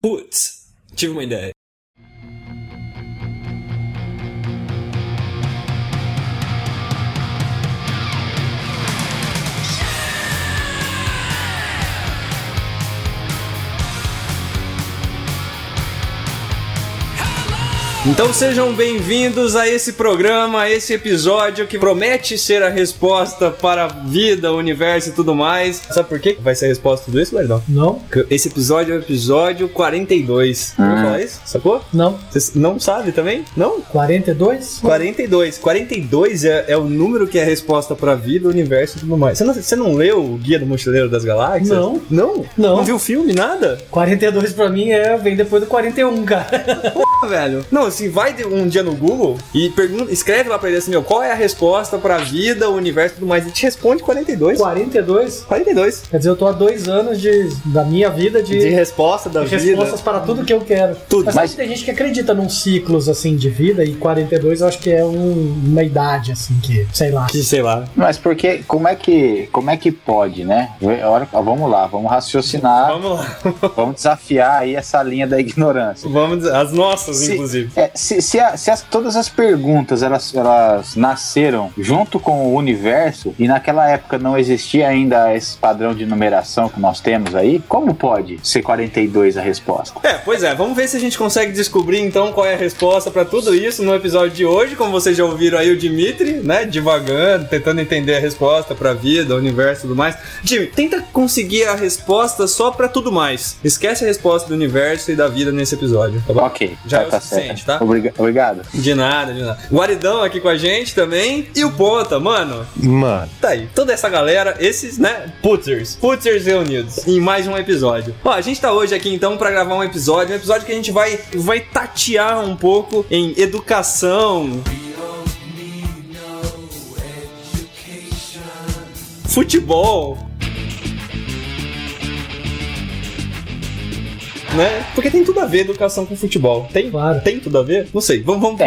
Putz, tive uma ideia. Então sejam bem-vindos a esse programa, a esse episódio que promete ser a resposta para a vida, o universo e tudo mais. Sabe por quê? Vai ser a resposta a tudo isso, Guaidó? Não. Esse episódio é o episódio 42. Vou falar isso? Sacou? Não. Você não sabe também? Não? 42? 42. 42 é o número que é a resposta para a vida, o universo e tudo mais. Você não leu o Guia do Mochileiro das Galáxias? Não. Não? Não. Não viu o filme? Nada? 42 pra mim vem depois do 41, cara. Porra, velho. Não, assim, vai um dia no Google e pergunta, escreve lá pra ele assim, qual é a resposta pra vida, o universo e tudo mais, e te responde 42. 42? 42. Quer dizer, eu tô há 2 anos da minha vida de resposta da de vida. Respostas para tudo que eu quero. Tudo. Mas tem gente que acredita num ciclos, assim, de vida, e 42 eu acho que é uma idade, assim, que, sei lá. Que, sei lá. Mas porque, como é que pode, né? Vamos lá, vamos raciocinar. Vamos lá. Vamos desafiar aí essa linha da ignorância. Vamos, as nossas, inclusive. É, se todas as perguntas elas nasceram junto com o universo e naquela época não existia ainda esse padrão de numeração que nós temos aí, como pode ser 42 a resposta? Pois é, vamos ver se a gente consegue descobrir então qual é a resposta pra tudo isso no episódio de hoje, como vocês já ouviram aí o Dimitri, né, divagando, tentando entender a resposta pra vida, universo e tudo mais. Dimitri, tenta conseguir a resposta só pra tudo mais. Esquece a resposta do universo e da vida nesse episódio, tá bom? Ok, já tá certo. Tá? Obrigado. De nada, de nada. Guaridão aqui com a gente também. E o Ponta, mano. Tá aí. Toda essa galera, esses, né, putzers reunidos em mais um episódio. Ó, a gente tá hoje aqui então pra gravar um episódio que a gente vai tatear um pouco em educação, futebol, né? Porque tem tudo a ver educação com futebol. Tem? Claro. Tem tudo a ver? Não sei. Vamos.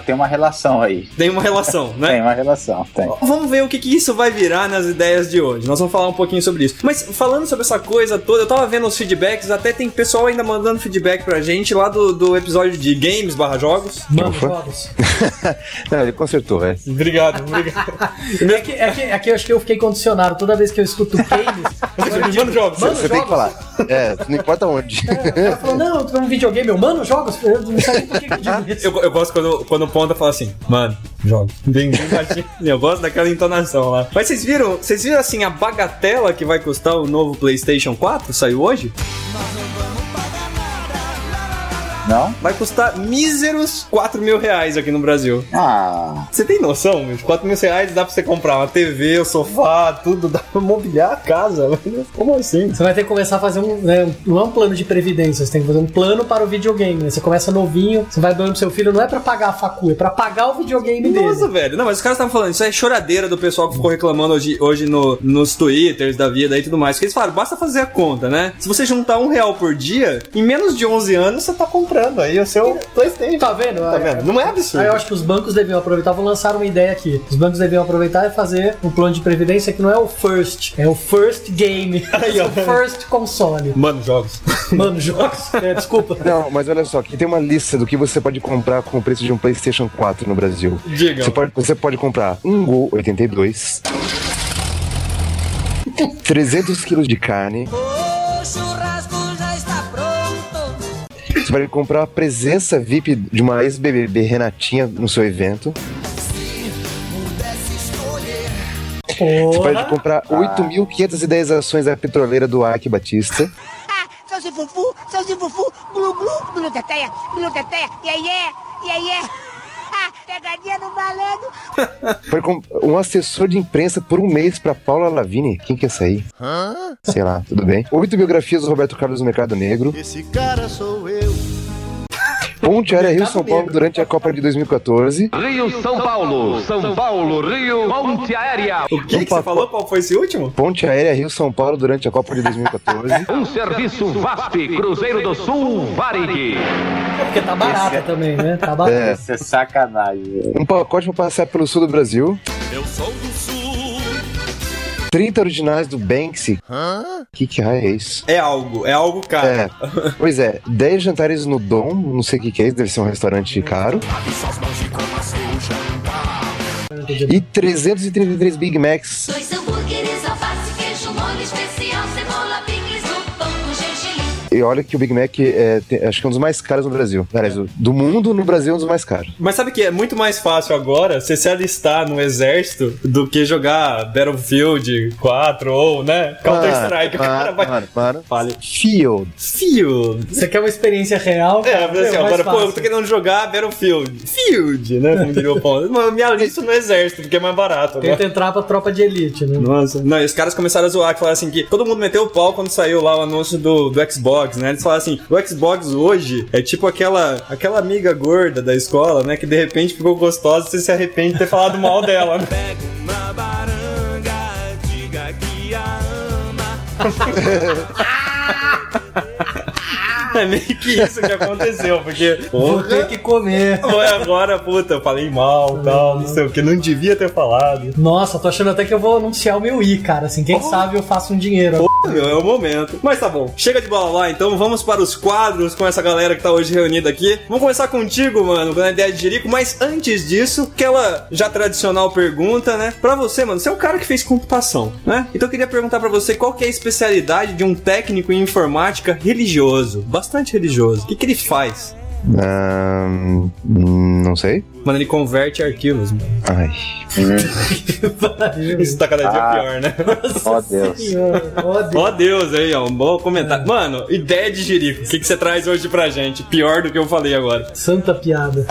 Tem uma relação aí. Tem uma relação, né? Tem uma relação, tem. Vamos ver o que isso vai virar nas ideias de hoje. Nós vamos falar um pouquinho sobre isso. Mas falando sobre essa coisa toda, eu tava vendo os feedbacks, até tem pessoal ainda mandando feedback pra gente lá do episódio de games/jogos. Jogos. Não, ele consertou, velho. Obrigado. É que eu acho que eu fiquei condicionado. Toda vez que eu escuto games... Mano, jogos. Você tem que falar. Não importa onde. Ela falou, não, tu é um videogame, eu mando jogos? Eu não sei por que eu digo isso. Eu gosto quando o Ponta fala assim, mano, jogos. Eu gosto daquela entonação lá. Mas vocês viram assim a bagatela que vai custar o novo PlayStation 4? Saiu hoje? Não? Vai custar míseros 4 mil reais aqui no Brasil. Ah. Você tem noção, meu? 4 mil reais dá pra você comprar uma TV, um sofá, tudo. Dá pra mobiliar a casa. Como assim? Você vai ter que começar a fazer um plano de previdência. Você tem que fazer um plano para o videogame, né? Você começa novinho, você vai doando pro seu filho. Não é pra pagar a facu, é pra pagar o videogame dele. Nossa, velho. Não, mas os caras estavam falando, isso é choradeira do pessoal que ficou reclamando hoje nos twitters da vida e tudo mais. Porque eles falaram, basta fazer a conta, né? Se você juntar R$1 por dia, em menos de 11 anos você tá comprando. Aí o seu PlayStation. Tá vendo? Não é absurdo. Aí eu acho que os bancos deviam aproveitar. Vou lançar uma ideia aqui. Os bancos deviam aproveitar e fazer um plano de previdência que não é o first, é o first game. Aí, ó. O first console. Mano, jogos. Desculpa. Não, mas olha só, aqui tem uma lista do que você pode comprar com o preço de um PlayStation 4 no Brasil. Diga. Você pode comprar um Gol 82, 300 quilos de carne. Você vai comprar a presença VIP de uma ex-BBB Renatinha no seu evento. Você pode comprar 8.510 ações da petroleira do Eike Batista. Salsifufu, glu glu, biluteteia, iaiê. Pegadinha no baleno. Foi com um assessor de imprensa por 1 mês pra Paula Lavigne. Quem quer sair? Sei lá, tudo bem. 8 biografias do Roberto Carlos no Mercado Negro. Esse cara sou eu. Ponte aérea Rio-São Paulo durante a Copa de 2014. Rio-São Paulo, São Paulo, Rio, ponte aérea. O que você falou? Qual foi esse último? Ponte aérea Rio-São Paulo durante a Copa de 2014. Um serviço VASP, Cruzeiro do Sul, Varig. É porque tá barato também, né? Tá barato. Isso é sacanagem. Um pacote pra passear pelo sul do Brasil. Eu sou do sul. 30 originais do Banksy. Hã? Que raio é isso? É algo caro. É. Pois é, 10 jantares no Dom, não sei o que é isso, deve ser um restaurante caro. E 333 Big Macs. 2 hambúrgueres, alface, queijo, molho especial, cebola, picles, um pão com gergelim. E olha que o Big Mac é, acho que é um dos mais caros no Brasil. Aliás, do mundo, no Brasil é um dos mais caros. Mas sabe que é muito mais fácil agora você se alistar no exército do que jogar Battlefield 4 ou, né, Counter-Strike. Field. Você quer uma experiência real? É, mas assim, agora, pô, eu tô querendo jogar Battlefield. Field, né, como diria o Paulo. Mas eu me alisto no exército, porque é mais barato. Tenta entrar pra tropa de elite, né? Nossa. Não, e os caras começaram a zoar, que falaram assim que todo mundo meteu o pau quando saiu lá o anúncio do Xbox. Né? Eles falam assim, o Xbox hoje é tipo aquela amiga gorda da escola, né? Que de repente ficou gostosa e você se arrepende de ter falado mal dela. Né? Pega uma baranga, diga que a ama. É meio que isso que aconteceu, porque... Vou ter que comer. Foi agora, puta, eu falei mal, tal, não sei o que, não devia ter falado. Nossa, tô achando até que eu vou anunciar o meu i, cara, assim, quem sabe eu faço um dinheiro. Pô, meu, é o momento. Mas tá bom, chega de blá blá blá, então vamos para os quadros com essa galera que tá hoje reunida aqui. Vamos começar contigo, mano, com a ideia de Jerico, mas antes disso, aquela já tradicional pergunta, né? Pra você, mano, você é um cara que fez computação, né? Então eu queria perguntar pra você qual que é a especialidade de um técnico em informática religioso, bastante religioso. O que ele faz? Não sei. Mano, ele converte arquivos, mano. Ai. Isso tá cada dia pior, né? Ó Deus. Ó Deus, aí, ó. Um bom comentário. É. Mano, ideia de Jerico. O que você traz hoje pra gente? Pior do que eu falei agora. Santa piada.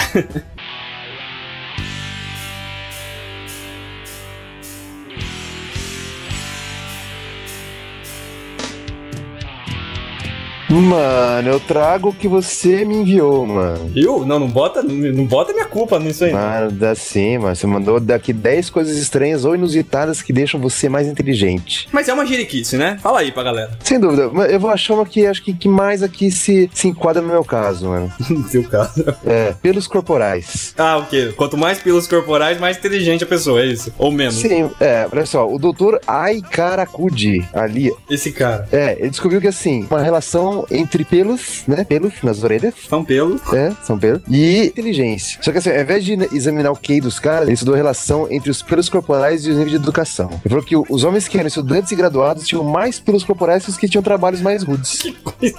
Mano, eu trago o que você me enviou, mano. Eu? Não bota minha culpa nisso aí. Nada sim, mano. Você mandou daqui 10 coisas estranhas ou inusitadas que deixam você mais inteligente. Mas é uma jeriquice, né? Fala aí pra galera. Sem dúvida. Eu vou achar uma que acho que mais aqui se enquadra no meu caso, mano. No seu caso? É, pelos corporais. Ah, ok. Quanto mais pelos corporais, mais inteligente a pessoa, é isso? Ou menos? Sim, é. Olha só, o doutor Aikarakudi, ali. Esse cara. É, ele descobriu que, assim, uma relação entre pelos, né? Pelos nas orelhas. São pelos. É, são pelos. E inteligência. Só que assim, ao invés de examinar o QI dos caras, ele estudou a relação entre os pelos corporais e os níveis de educação. Ele falou que os homens que eram estudantes e graduados tinham mais pelos corporais que os que tinham trabalhos mais rudes. Que coisa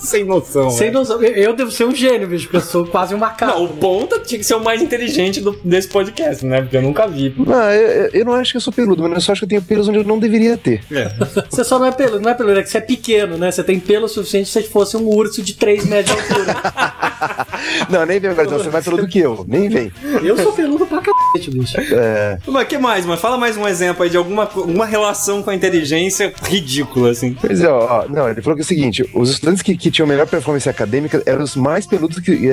sem noção. Sem noção. Eu devo ser um gênio, bicho, porque eu sou quase um macaco. Não, o Ponta tinha que ser o mais inteligente desse podcast, né? Porque eu nunca vi. Não, eu não acho que eu sou peludo, mas eu só acho que eu tenho pelos onde eu não deveria ter. É. Você só não é peludo, é que você é pequeno, né? Você tem pelo suficiente se fosse um urso de 3 metros de altura. Não, nem vem agora, você vai peludo que eu. Nem vem. Eu sou peludo pra cacete, bicho. É. Mas que mais, mano? Fala mais um exemplo aí de alguma relação com a inteligência ridícula, assim. Pois é, ó. Não, ele falou que é o seguinte: os estudantes que tinham melhor performance acadêmica eram os mais peludos que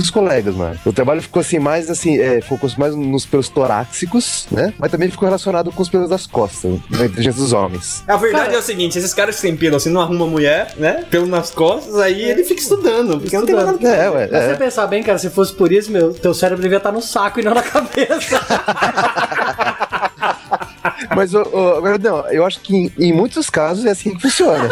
os colegas, mano. O trabalho ficou assim, mais assim, focou mais nos pelos torácicos, né? Mas também ficou relacionado com os pelos das costas, na inteligência dos homens. A verdade é o seguinte: esses caras que têm pelo, assim, não arrumam mulher. Né? Pelo nas costas, aí ele fica estudando. Porque não tem nada que... Mas você pensar bem, cara, se fosse por isso, meu, teu cérebro devia estar no saco e não na cabeça. Mas, não, eu acho que em muitos casos é assim que funciona.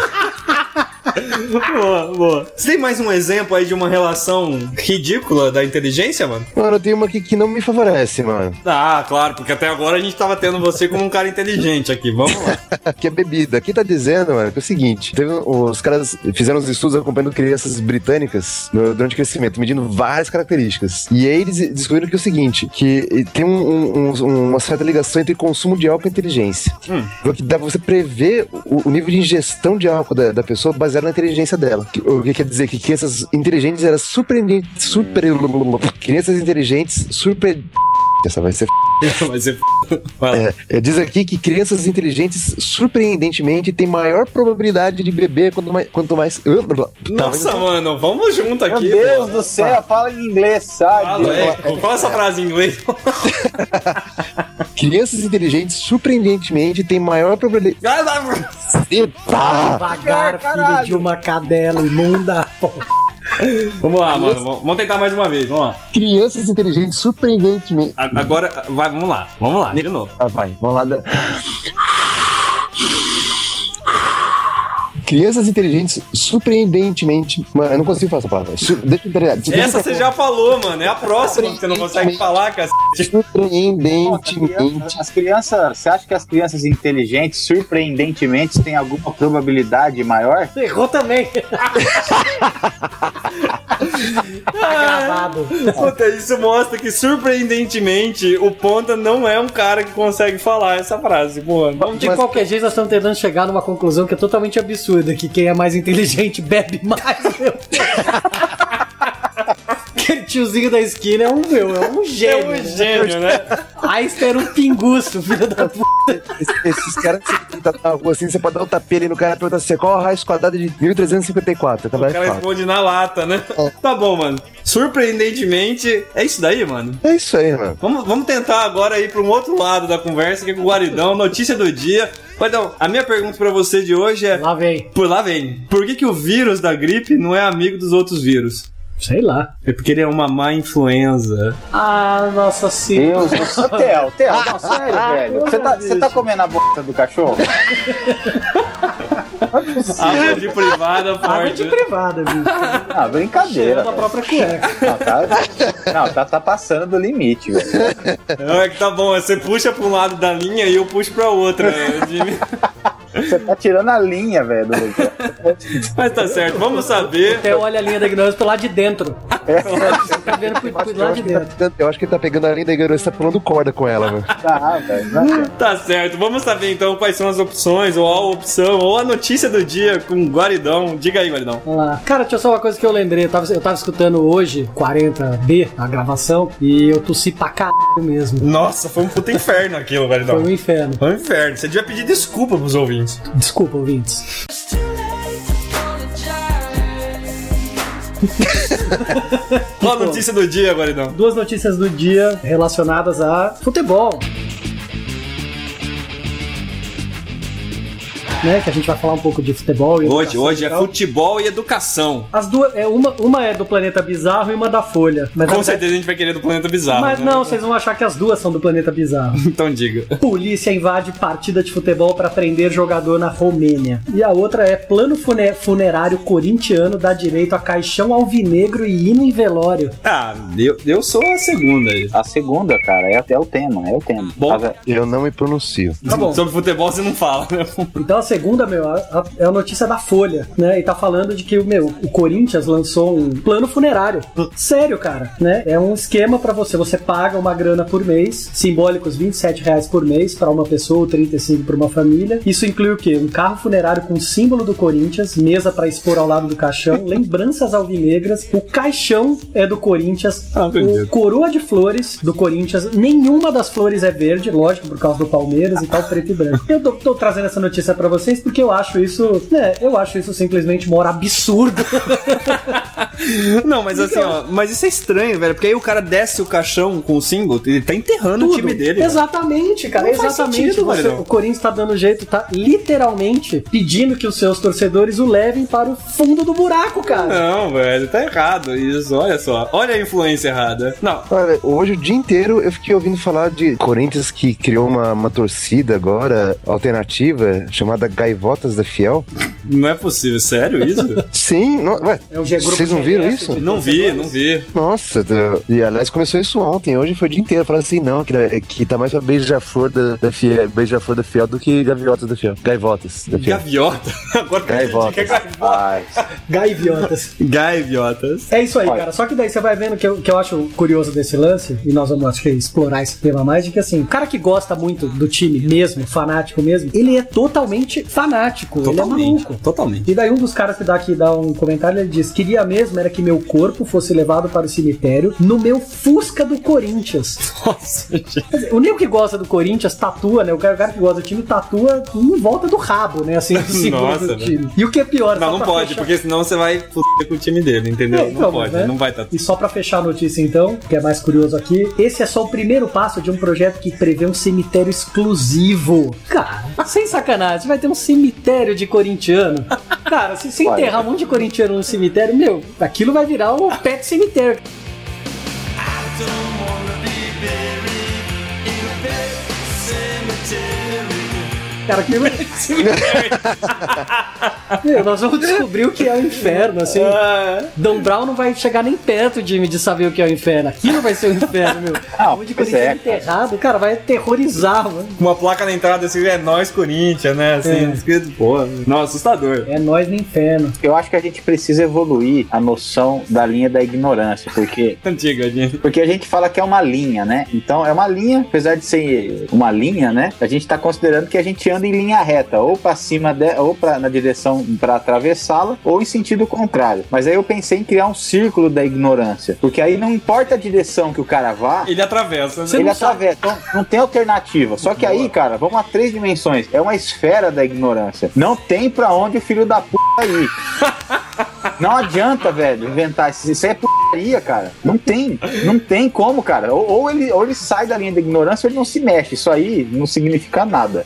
Boa. Você tem mais um exemplo aí de uma relação ridícula da inteligência, mano? Mano, eu tenho uma aqui que não me favorece, mano. Ah, claro, porque até agora a gente tava tendo você como um cara inteligente aqui, vamos lá. Aqui é bebida. Aqui tá dizendo, mano, que é o seguinte, os caras fizeram uns estudos acompanhando crianças britânicas durante o crescimento, medindo várias características. E aí eles descobriram que é o seguinte, que tem uma certa ligação entre consumo de álcool e inteligência. Porque dá pra você prever o nível de ingestão de álcool da pessoa baseado na inteligência dela. O que quer dizer que crianças inteligentes eram surpreendentes. Crianças inteligentes surpreendentes. Essa vai ser diz aqui que crianças inteligentes surpreendentemente têm maior probabilidade de beber quanto mais... Nossa, mano, vamos junto aqui. Meu Deus do céu, fala em inglês, sabe? Fala essa frase em inglês. Crianças inteligentes surpreendentemente têm maior probabilidade... Devagar, filho de uma cadela imunda, porra. Vamos lá, mano. Vamos tentar mais uma vez. Vamos lá. Crianças inteligentes, surpreendentemente. Agora, vamos lá. De novo. Vamos lá. Crianças inteligentes, surpreendentemente... Mano, eu não consigo falar essa palavra. Deixa eu entender. Essa você já falou, mano. É a próxima que você não consegue falar, cacete. Surpreendentemente. As crianças... Você acha que as crianças inteligentes, surpreendentemente, têm alguma probabilidade maior? Errou também. Tá gravado. Puta, isso mostra que, surpreendentemente, o Ponta não é um cara que consegue falar essa frase. Boa. De qualquer jeito, nós estamos tentando chegar numa conclusão que é totalmente absurda, que quem é mais inteligente bebe mais, meu. Aquele tiozinho da esquina é um gênio. É um gênio, né? Einstein era um pinguço, filho da puta. Esses caras que tá na rua assim, você pode dar um tapê ali no cara e perguntar assim, qual a raiz quadrada de 1354? Tá, o cara responde na lata, né? É. Tá bom, mano. Surpreendentemente, é isso daí, mano. É isso aí, mano. Vamos tentar agora ir pra um outro lado da conversa, que é com o Guaridão, notícia do dia. Guaridão, a minha pergunta pra você de hoje é... Lá vem. Por que o vírus da gripe não é amigo dos outros vírus? Sei lá. É porque ele é uma má influenza. Ah, nossa senhora. Theo, não, sério, velho. Você tá comendo a boca do cachorro? Água de privada, forte. Água de privada, bicho. Ah, brincadeira. Da própria cueca. Não, tá passando do limite, velho. É que tá bom, você puxa pra um lado da linha e eu puxo pra outra, Jimmy. Você tá tirando a linha, velho. Mas tá certo, vamos saber. Até olha a linha da ignorância pro lado de dentro. Tá vendo pro lado de dentro. Eu acho que ele tá pegando a linha da ignorância, tá pulando corda com ela, velho. Tá, velho. Tá certo, vamos saber então quais são as opções, ou a opção, ou a notícia do dia com o Guaridão. Diga aí, Guaridão. Vamos lá. Cara, tinha só uma coisa que eu lembrei. Eu tava escutando hoje, 40B, a gravação, e eu tossi pra caralho mesmo. Nossa, foi um puta inferno aquilo, Guaridão. Foi um inferno. Você devia pedir desculpa pros ouvintes. Desculpa, ouvintes. Qual a notícia do dia, Guaridão? Duas notícias do dia relacionadas a futebol. Né, que a gente vai falar um pouco de futebol e hoje é futebol e educação. As duas, uma é do Planeta Bizarro e uma da Folha. Mas com certeza a gente vai querer do Planeta Bizarro. Mas né? Não, vocês vão achar que as duas são do Planeta Bizarro. Então diga. Polícia invade partida de futebol para prender jogador na Romênia. E a outra é plano funerário corintiano dá direito a caixão alvinegro e hino em velório. Ah, eu sou a segunda aí. A segunda, cara, é o tema, é o tema. Bom, eu não me pronuncio. Tá bom. Sobre futebol você não fala, né? Então assim, segunda, meu, é a notícia da Folha, né? E tá falando de que, o Corinthians lançou um plano funerário. Sério, cara, né? É um esquema pra você paga uma grana por mês, simbólicos R$27 por mês pra uma pessoa, R$35 pra uma família. Isso inclui o quê? Um carro funerário com o símbolo do Corinthians, mesa pra expor ao lado do caixão, lembranças alvinegras, o caixão é do Corinthians, o coroa de flores do Corinthians, nenhuma das flores é verde, lógico, por causa do Palmeiras e tal, preto e branco. Eu tô trazendo essa notícia pra vocês, porque eu acho isso simplesmente uma hora absurda. Não, mas assim, ó, mas isso é estranho, velho, porque aí o cara desce o caixão com o símbolo, ele tá enterrando tudo. O time dele. Exatamente, cara, exatamente. Sentido, o Corinthians tá dando jeito, tá literalmente pedindo que os seus torcedores o levem para o fundo do buraco, cara. Não, velho, tá errado isso, olha só. Olha a influência errada. Não. Olha, hoje o dia inteiro eu fiquei ouvindo falar de Corinthians que criou uma torcida agora, alternativa, chamada Gaviões da Fiel. Não é possível, sério isso? Sim, não, ué, vocês não viram isso? Não vi. Nossa, e aliás começou isso ontem, hoje foi o dia inteiro, falando assim, não, que tá mais pra beija-flor da Fiel do que Gaviotas da Fiel. Gaivotas da Fiel. Gaviota? Agora que é Gaiviotas. É isso aí, cara, só que daí você vai vendo que eu acho curioso desse lance, e nós vamos, acho que, explorar esse tema mais, de que assim, o cara que gosta muito do time mesmo, fanático mesmo, ele é totalmente fanático, ele é maluco. Totalmente. E daí um dos caras que dá um comentário, ele diz, queria mesmo era que meu corpo fosse levado para o cemitério no meu Fusca do Corinthians. Nossa, gente. O nego que gosta do Corinthians tatua, né? O cara que gosta do time tatua em volta do rabo, né? Assim, nossa, do time. Né? E o que é pior... Não pode, fechar... porque senão você vai fuder com o time dele, entendeu? Não pode, né? Não vai tatuar. E só pra fechar a notícia, então, que é mais curioso aqui, esse é só o primeiro passo de um projeto que prevê um cemitério exclusivo. Cara, sem sacanagem, vai ter um cemitério de corintiano. Cara, se você enterrar um monte de corintiano no cemitério, meu, aquilo vai virar um pet cemitério. cara. Que... Meu, nós vamos descobrir o que é o inferno, assim. Dom Brown não vai chegar nem perto, Jimmy, de saber o que é o inferno. Aqui não vai ser o inferno, meu. Ah, onde o Corinthians é enterrado, cara, vai aterrorizar, mano. Uma placa na entrada assim, é nóis, Corinthians, né? Assim, escrito, pô, não, assustador. É nóis no inferno. Eu acho que a gente precisa evoluir a noção da linha da ignorância, porque... Antiga, gente. Porque a gente fala que é uma linha, né? Então, é uma linha, apesar de ser uma linha, né? A gente tá considerando que a gente anda em linha reta, ou pra cima, ou na direção pra atravessá-la, ou em sentido contrário. Mas aí eu pensei em criar um círculo da ignorância, porque aí não importa a direção que o cara vá... Ele atravessa, né? Ele atravessa, então não tem alternativa. Só que aí, cara, vamos a 3 dimensões. É uma esfera da ignorância. Não tem pra onde o filho da puta ir. Não adianta, velho, inventar isso. Isso é putaria, cara. Não tem como, cara. Ou ele sai da linha da ignorância ou ele não se mexe. Isso aí não significa nada.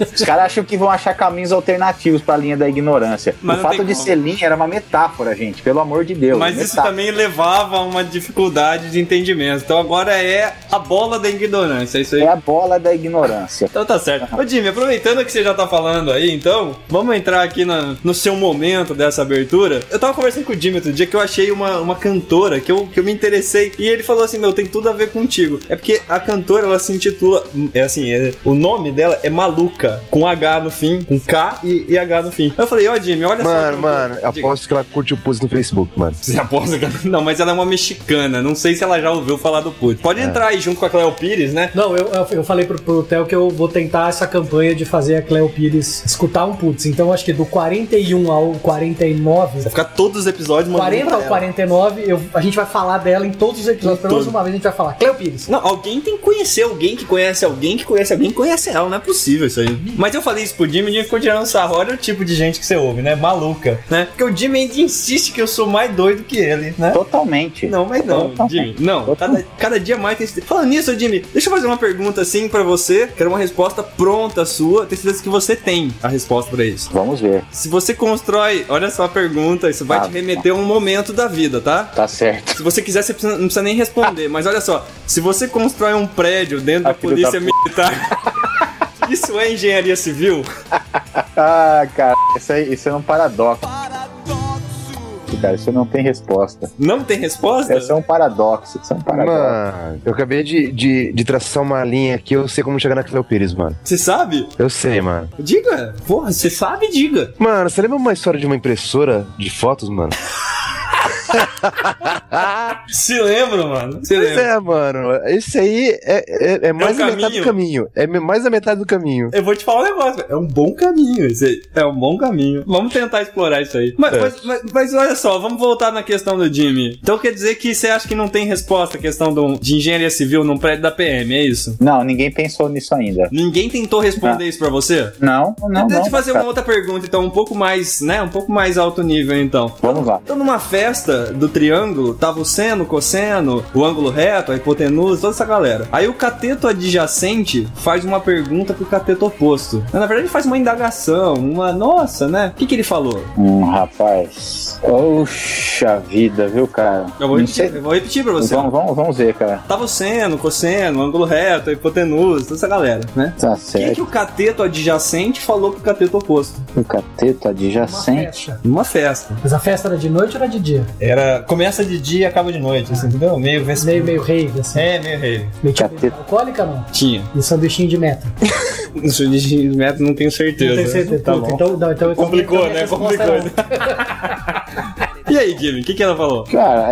Os caras acham que vão achar caminhos alternativos pra linha da ignorância. Mas o fato de ser linha era uma metáfora, gente. Pelo amor de Deus. Mas isso também levava a uma dificuldade de entendimento. Então agora é a bola da ignorância. Isso aí. É a bola da ignorância. Então tá certo. Ô, Jimmy, aproveitando que você já tá falando aí, então, vamos entrar aqui no seu momento dessa abertura. Eu tava conversando com o Jimmy outro dia que eu achei uma cantora que eu me interessei. E ele falou assim, meu, tem tudo a ver contigo. É porque a cantora, ela se intitula... É assim, o nome dela é Maluca, com H no fim, com K e H no fim. Eu falei, ó, Jimmy, olha só. Mano, eu aposto que ela curte o Puss no Facebook, mano. Você aposta que ela... Não, mas ela é uma mexicana. Não sei se ela já ouviu falar do Puss. Pode entrar aí junto com a Cleo Pires, né? Não, eu falei pro Theo que eu vou tentar essa campanha de fazer a Cleo Pires escutar um Puss. Então, acho que do 41 ao 49... Vai ficar todos os episódios... Mano, 40 ao 49, a gente vai falar dela em todos os episódios. Pelo menos uma vez a gente vai falar. Cleo Pires. Não, alguém tem que conhecer alguém que conhece alguém que conhece alguém que conhece ela. Não é possível isso aí. Mas eu falei isso pro Jimmy e ele ficou tirando sarro. Olha o tipo de gente que você ouve, né? Maluca, né? Porque o Jimmy ainda insiste que eu sou mais doido que ele, né? Totalmente. Não, mas não, totalmente. Jimmy. Não. Cada dia mais tem... Falando nisso, Jimmy, deixa eu fazer uma pergunta assim pra você. Quero uma resposta pronta sua. Tenho certeza que você tem a resposta pra isso. Vamos ver. Se você constrói... Olha só a pergunta. Isso vai te remeter a um momento da vida, tá? Tá certo. Se você quiser, você não precisa nem responder. Mas olha só. Se você constrói um prédio dentro da polícia militar... Isso é engenharia civil? Ah, cara, isso é um paradoxo. Cara, isso não tem resposta. Não tem resposta? Isso é um paradoxo. Isso é um paradoxo. Mano, eu acabei de traçar uma linha aqui. Eu sei como chegar na Cleo Pires, mano. Você sabe? Eu sei, mano. Diga. Porra, você sabe? Diga. Mano, você lembra uma história de uma impressora de fotos, mano? Se lembra, mano? Se lembra. É, mano. Isso aí é mais da metade do caminho. É mais da metade do caminho. Eu vou te falar um negócio. É um bom caminho. Isso aí. É um bom caminho. Vamos tentar explorar isso aí. Mas olha só, vamos voltar na questão do Jimmy. Então quer dizer que você acha que não tem resposta a questão de engenharia civil num prédio da PM, é isso? Não, ninguém pensou nisso ainda. Ninguém tentou responder isso pra você? Não. Tenta fazer uma outra pergunta, então, um pouco mais, né? Um pouco mais alto nível, então. Vamos lá. Então, numa festa do triângulo, tava o seno, o cosseno, o ângulo reto, a hipotenusa, toda essa galera. Aí o cateto adjacente faz uma pergunta pro cateto oposto. Na verdade, ele faz uma indagação, uma... Nossa, né? O que ele falou? Rapaz... Oxa vida, viu, cara? Eu vou repetir pra você. Vamos ver, cara. Tava o seno, o cosseno, o ângulo reto, a hipotenusa, toda essa galera, né? Tá certo. O que o cateto adjacente falou pro cateto oposto? O cateto adjacente? Uma festa. Mas a festa era de noite ou era de dia? Começa de dia e acaba de noite, assim, entendeu? Meio rave, assim. É, meio rave. Meio tinha bebida alcoólica, não? Tinha. E sanduichinho de meta. No sanduichinho de meta não tenho certeza. Tá bom. Então, complicou, né? Complicou. E aí, Jimmy, o que ela falou? Cara,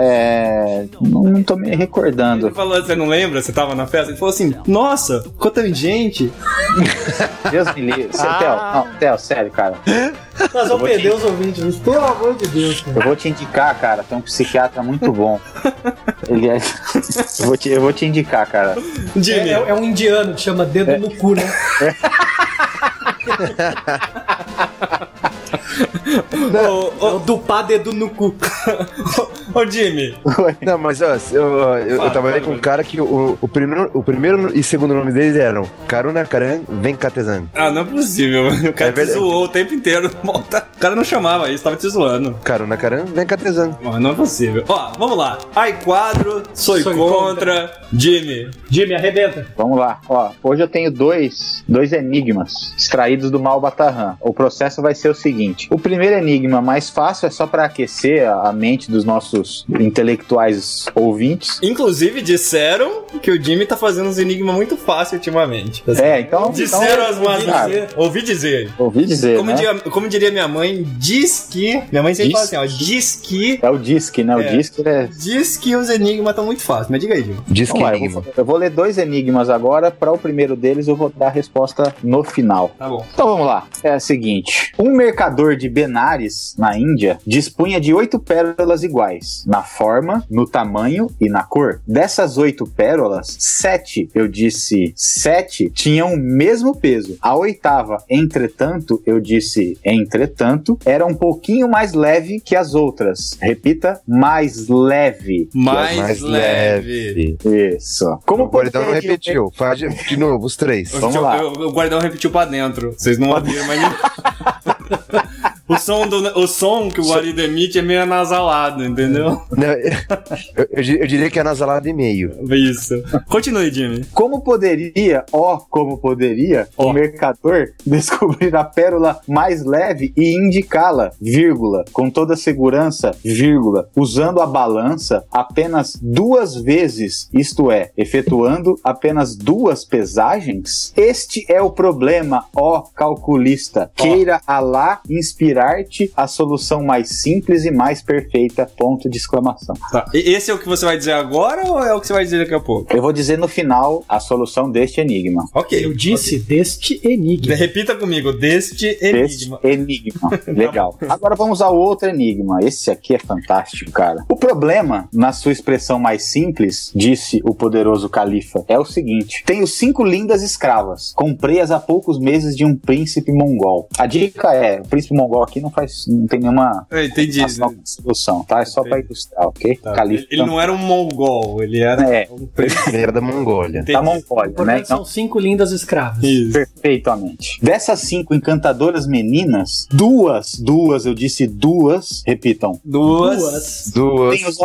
não tô me recordando. Ele falou, você não lembra? Você tava na festa? Ele falou assim, nossa, quanta gente. Deus me livre. Theo, sério, cara. Nós vamos perder os ouvintes, pelo amor de Deus, cara. Eu vou te indicar, cara, tem um psiquiatra muito bom. Ele é... Eu vou te indicar, cara. Jimmy. É um indiano que chama dedo no cu, né? O dupá dedo no cu. Ô, Jimmy. Não, mas ó, eu trabalhei com um cara que o primeiro e segundo nome deles eram Karunakaran Venkatesam. Ah, não é possível. O cara te zoou o tempo inteiro. O cara não chamava isso, tava te zoando. Karunakaran Venkatesam. Não é possível. Ó, vamos lá. Ai, quadro, sou contra. Jimmy. Jimmy, arrebenta. Vamos lá. Ó, hoje eu tenho dois enigmas extraídos do Mal Batarran. O processo vai ser o seguinte. O primeiro enigma mais fácil é só pra aquecer a mente dos nossos intelectuais ouvintes. Inclusive, disseram que o Jimmy tá fazendo uns enigmas muito fáceis ultimamente. Assim, é, então... Disseram as más... Ouvi dizer, como, né? Como diria minha mãe, diz que... Minha mãe sempre fala assim, ó, diz que... É o diz que, né? O diz que é... Diz que os enigmas estão muito fáceis, mas diga aí, Jimmy. Diz que é enigma. Eu vou ler dois enigmas agora, pra o primeiro deles eu vou dar a resposta no final. Tá bom. Então vamos lá. É o seguinte. Um mercador de Benares, na Índia, dispunha de 8 pérolas iguais, na forma, no tamanho e na cor. Dessas 8 pérolas, 7 tinham o mesmo peso. A oitava, entretanto, era um pouquinho mais leve que as outras. Repita, mais leve. Mais leve. Isso. Como o Guaidão não repetiu. Faz de novo, os três. Vamos lá. O Guaidão repetiu pra dentro. Vocês não ouviram, mas... O som que o Guaidó emite é meio anasalado, entendeu? Eu diria que é anasalado e meio. Isso. Continue, Jimmy. Como poderia o mercador descobrir a pérola mais leve e indicá-la, vírgula, com toda segurança, vírgula, usando a balança apenas 2 vezes, isto é, efetuando apenas 2 pesagens? Este é o problema, ó calculista. Queira Alá inspirar a solução mais simples e mais perfeita, ! Tá. Esse é o que você vai dizer agora ou é o que você vai dizer daqui a pouco? Eu vou dizer no final a solução deste enigma. Ok. Eu disse deste enigma. Repita comigo, deste enigma. Legal. Agora vamos ao outro enigma. Esse aqui é fantástico, cara. O problema, na sua expressão mais simples, disse o poderoso califa, é o seguinte. Tenho 5 lindas escravas. Comprei-as há poucos meses de um príncipe mongol. A dica é, o príncipe mongol aqui não tem nenhuma solução, tá? É só pra ilustrar, ok? Tá. Califa, ele não era um mongol, ele era um primeiro da Mongólia. Entendi. Da Mongólia, né? Então, são 5 lindas escravas. Isso. Perfeitamente. Dessas 5 encantadoras meninas, duas, repitam. Duas. Tem os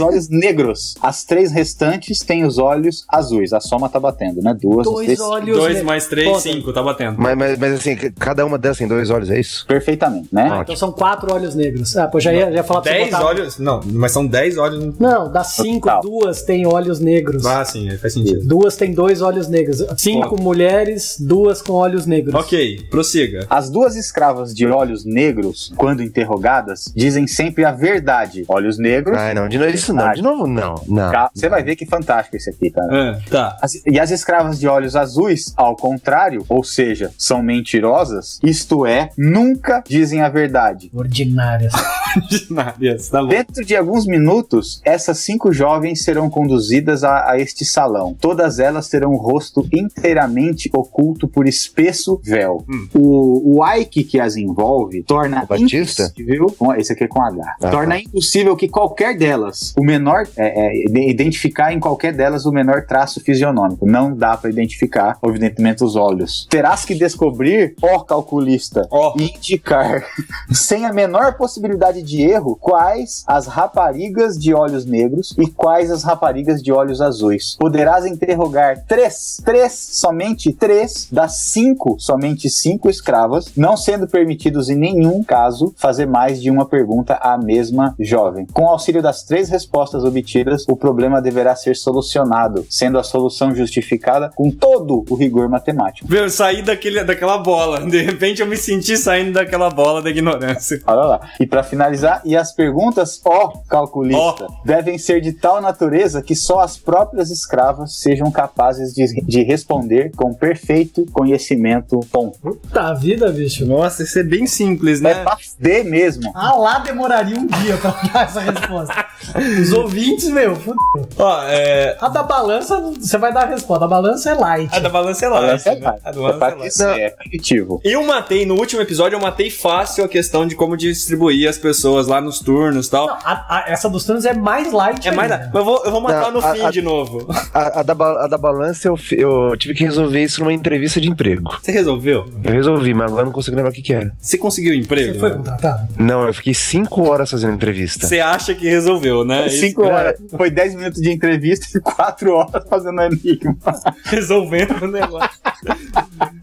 olhos negros. As 3 restantes têm os olhos azuis. A soma tá batendo, né? 2 mais 3, 5, tá batendo. Mas assim, cada uma dessas tem 2 olhos, é isso? Perfeitamente, né? Ah, então são 4 olhos negros. Ah, pô, já ia falar pra 10 você botar... olhos? Não, mas são 10 olhos... Não, das 5, 2 têm olhos negros. Ah, sim, faz sentido. 2 têm 2 olhos negros. 5 mulheres, 2 com olhos negros. Ok, prossiga. As 2 escravas de olhos negros, quando interrogadas, dizem sempre a verdade. Olhos negros... Ah, não, de novo não. Você vai ver que fantástico esse aqui, cara. É, tá. E as escravas de olhos azuis, ao contrário, ou seja, são mentirosas, isto é, nunca dizem a verdade. Ordinárias, tá bom. Dentro de alguns minutos, essas 5 jovens serão conduzidas a este salão. Todas elas terão o rosto inteiramente oculto por espesso véu. O Aike que as envolve torna impossível... Esse aqui é com H. Ah. Torna impossível que qualquer delas, identificar em qualquer delas o menor traço fisionômico. Não dá pra identificar, evidentemente, os olhos. Terás que descobrir, ó calculista, e indicar, sem a menor possibilidade de erro, quais as raparigas de olhos negros e quais as raparigas de olhos azuis. Poderás interrogar 3, somente 3 das 5 escravas, não sendo permitidos em nenhum caso fazer mais de uma pergunta à mesma jovem. Com auxílio das 3 respostas obtidas, o problema deverá ser solucionado, sendo a solução justificada com todo o rigor matemático. Meu, eu saí daquela bola. De repente eu me senti saindo daquela bola da ignorância. Olha lá. E pra finalizar, e as perguntas, calculista, devem ser de tal natureza que só as próprias escravas sejam capazes de responder com perfeito conhecimento. Puta vida, bicho. Nossa, isso é bem simples, né? É pra fuder mesmo. Ah lá, demoraria um dia pra dar essa resposta. Os ouvintes, meu, fudeu. A da balança, você vai dar a resposta. A balança é light. A da balança é light. Né? É light. Não, é. Eu matei matei no último episódio, eu matei fácil a questão de como distribuir as pessoas lá nos turnos e tal. Não, essa dos turnos é mais light. É mais light. Mas eu vou matar não, no fim de novo. A da balança eu tive que resolver isso numa entrevista de emprego. Você resolveu? Eu resolvi, mas agora não consigo lembrar o que era. Você conseguiu emprego? Você foi contratado? Não, eu fiquei 5 horas fazendo entrevista. Você acha que resolveu, né? 5 horas. Foi 10 minutos de entrevista e 4 horas fazendo enigma. Resolvendo o negócio.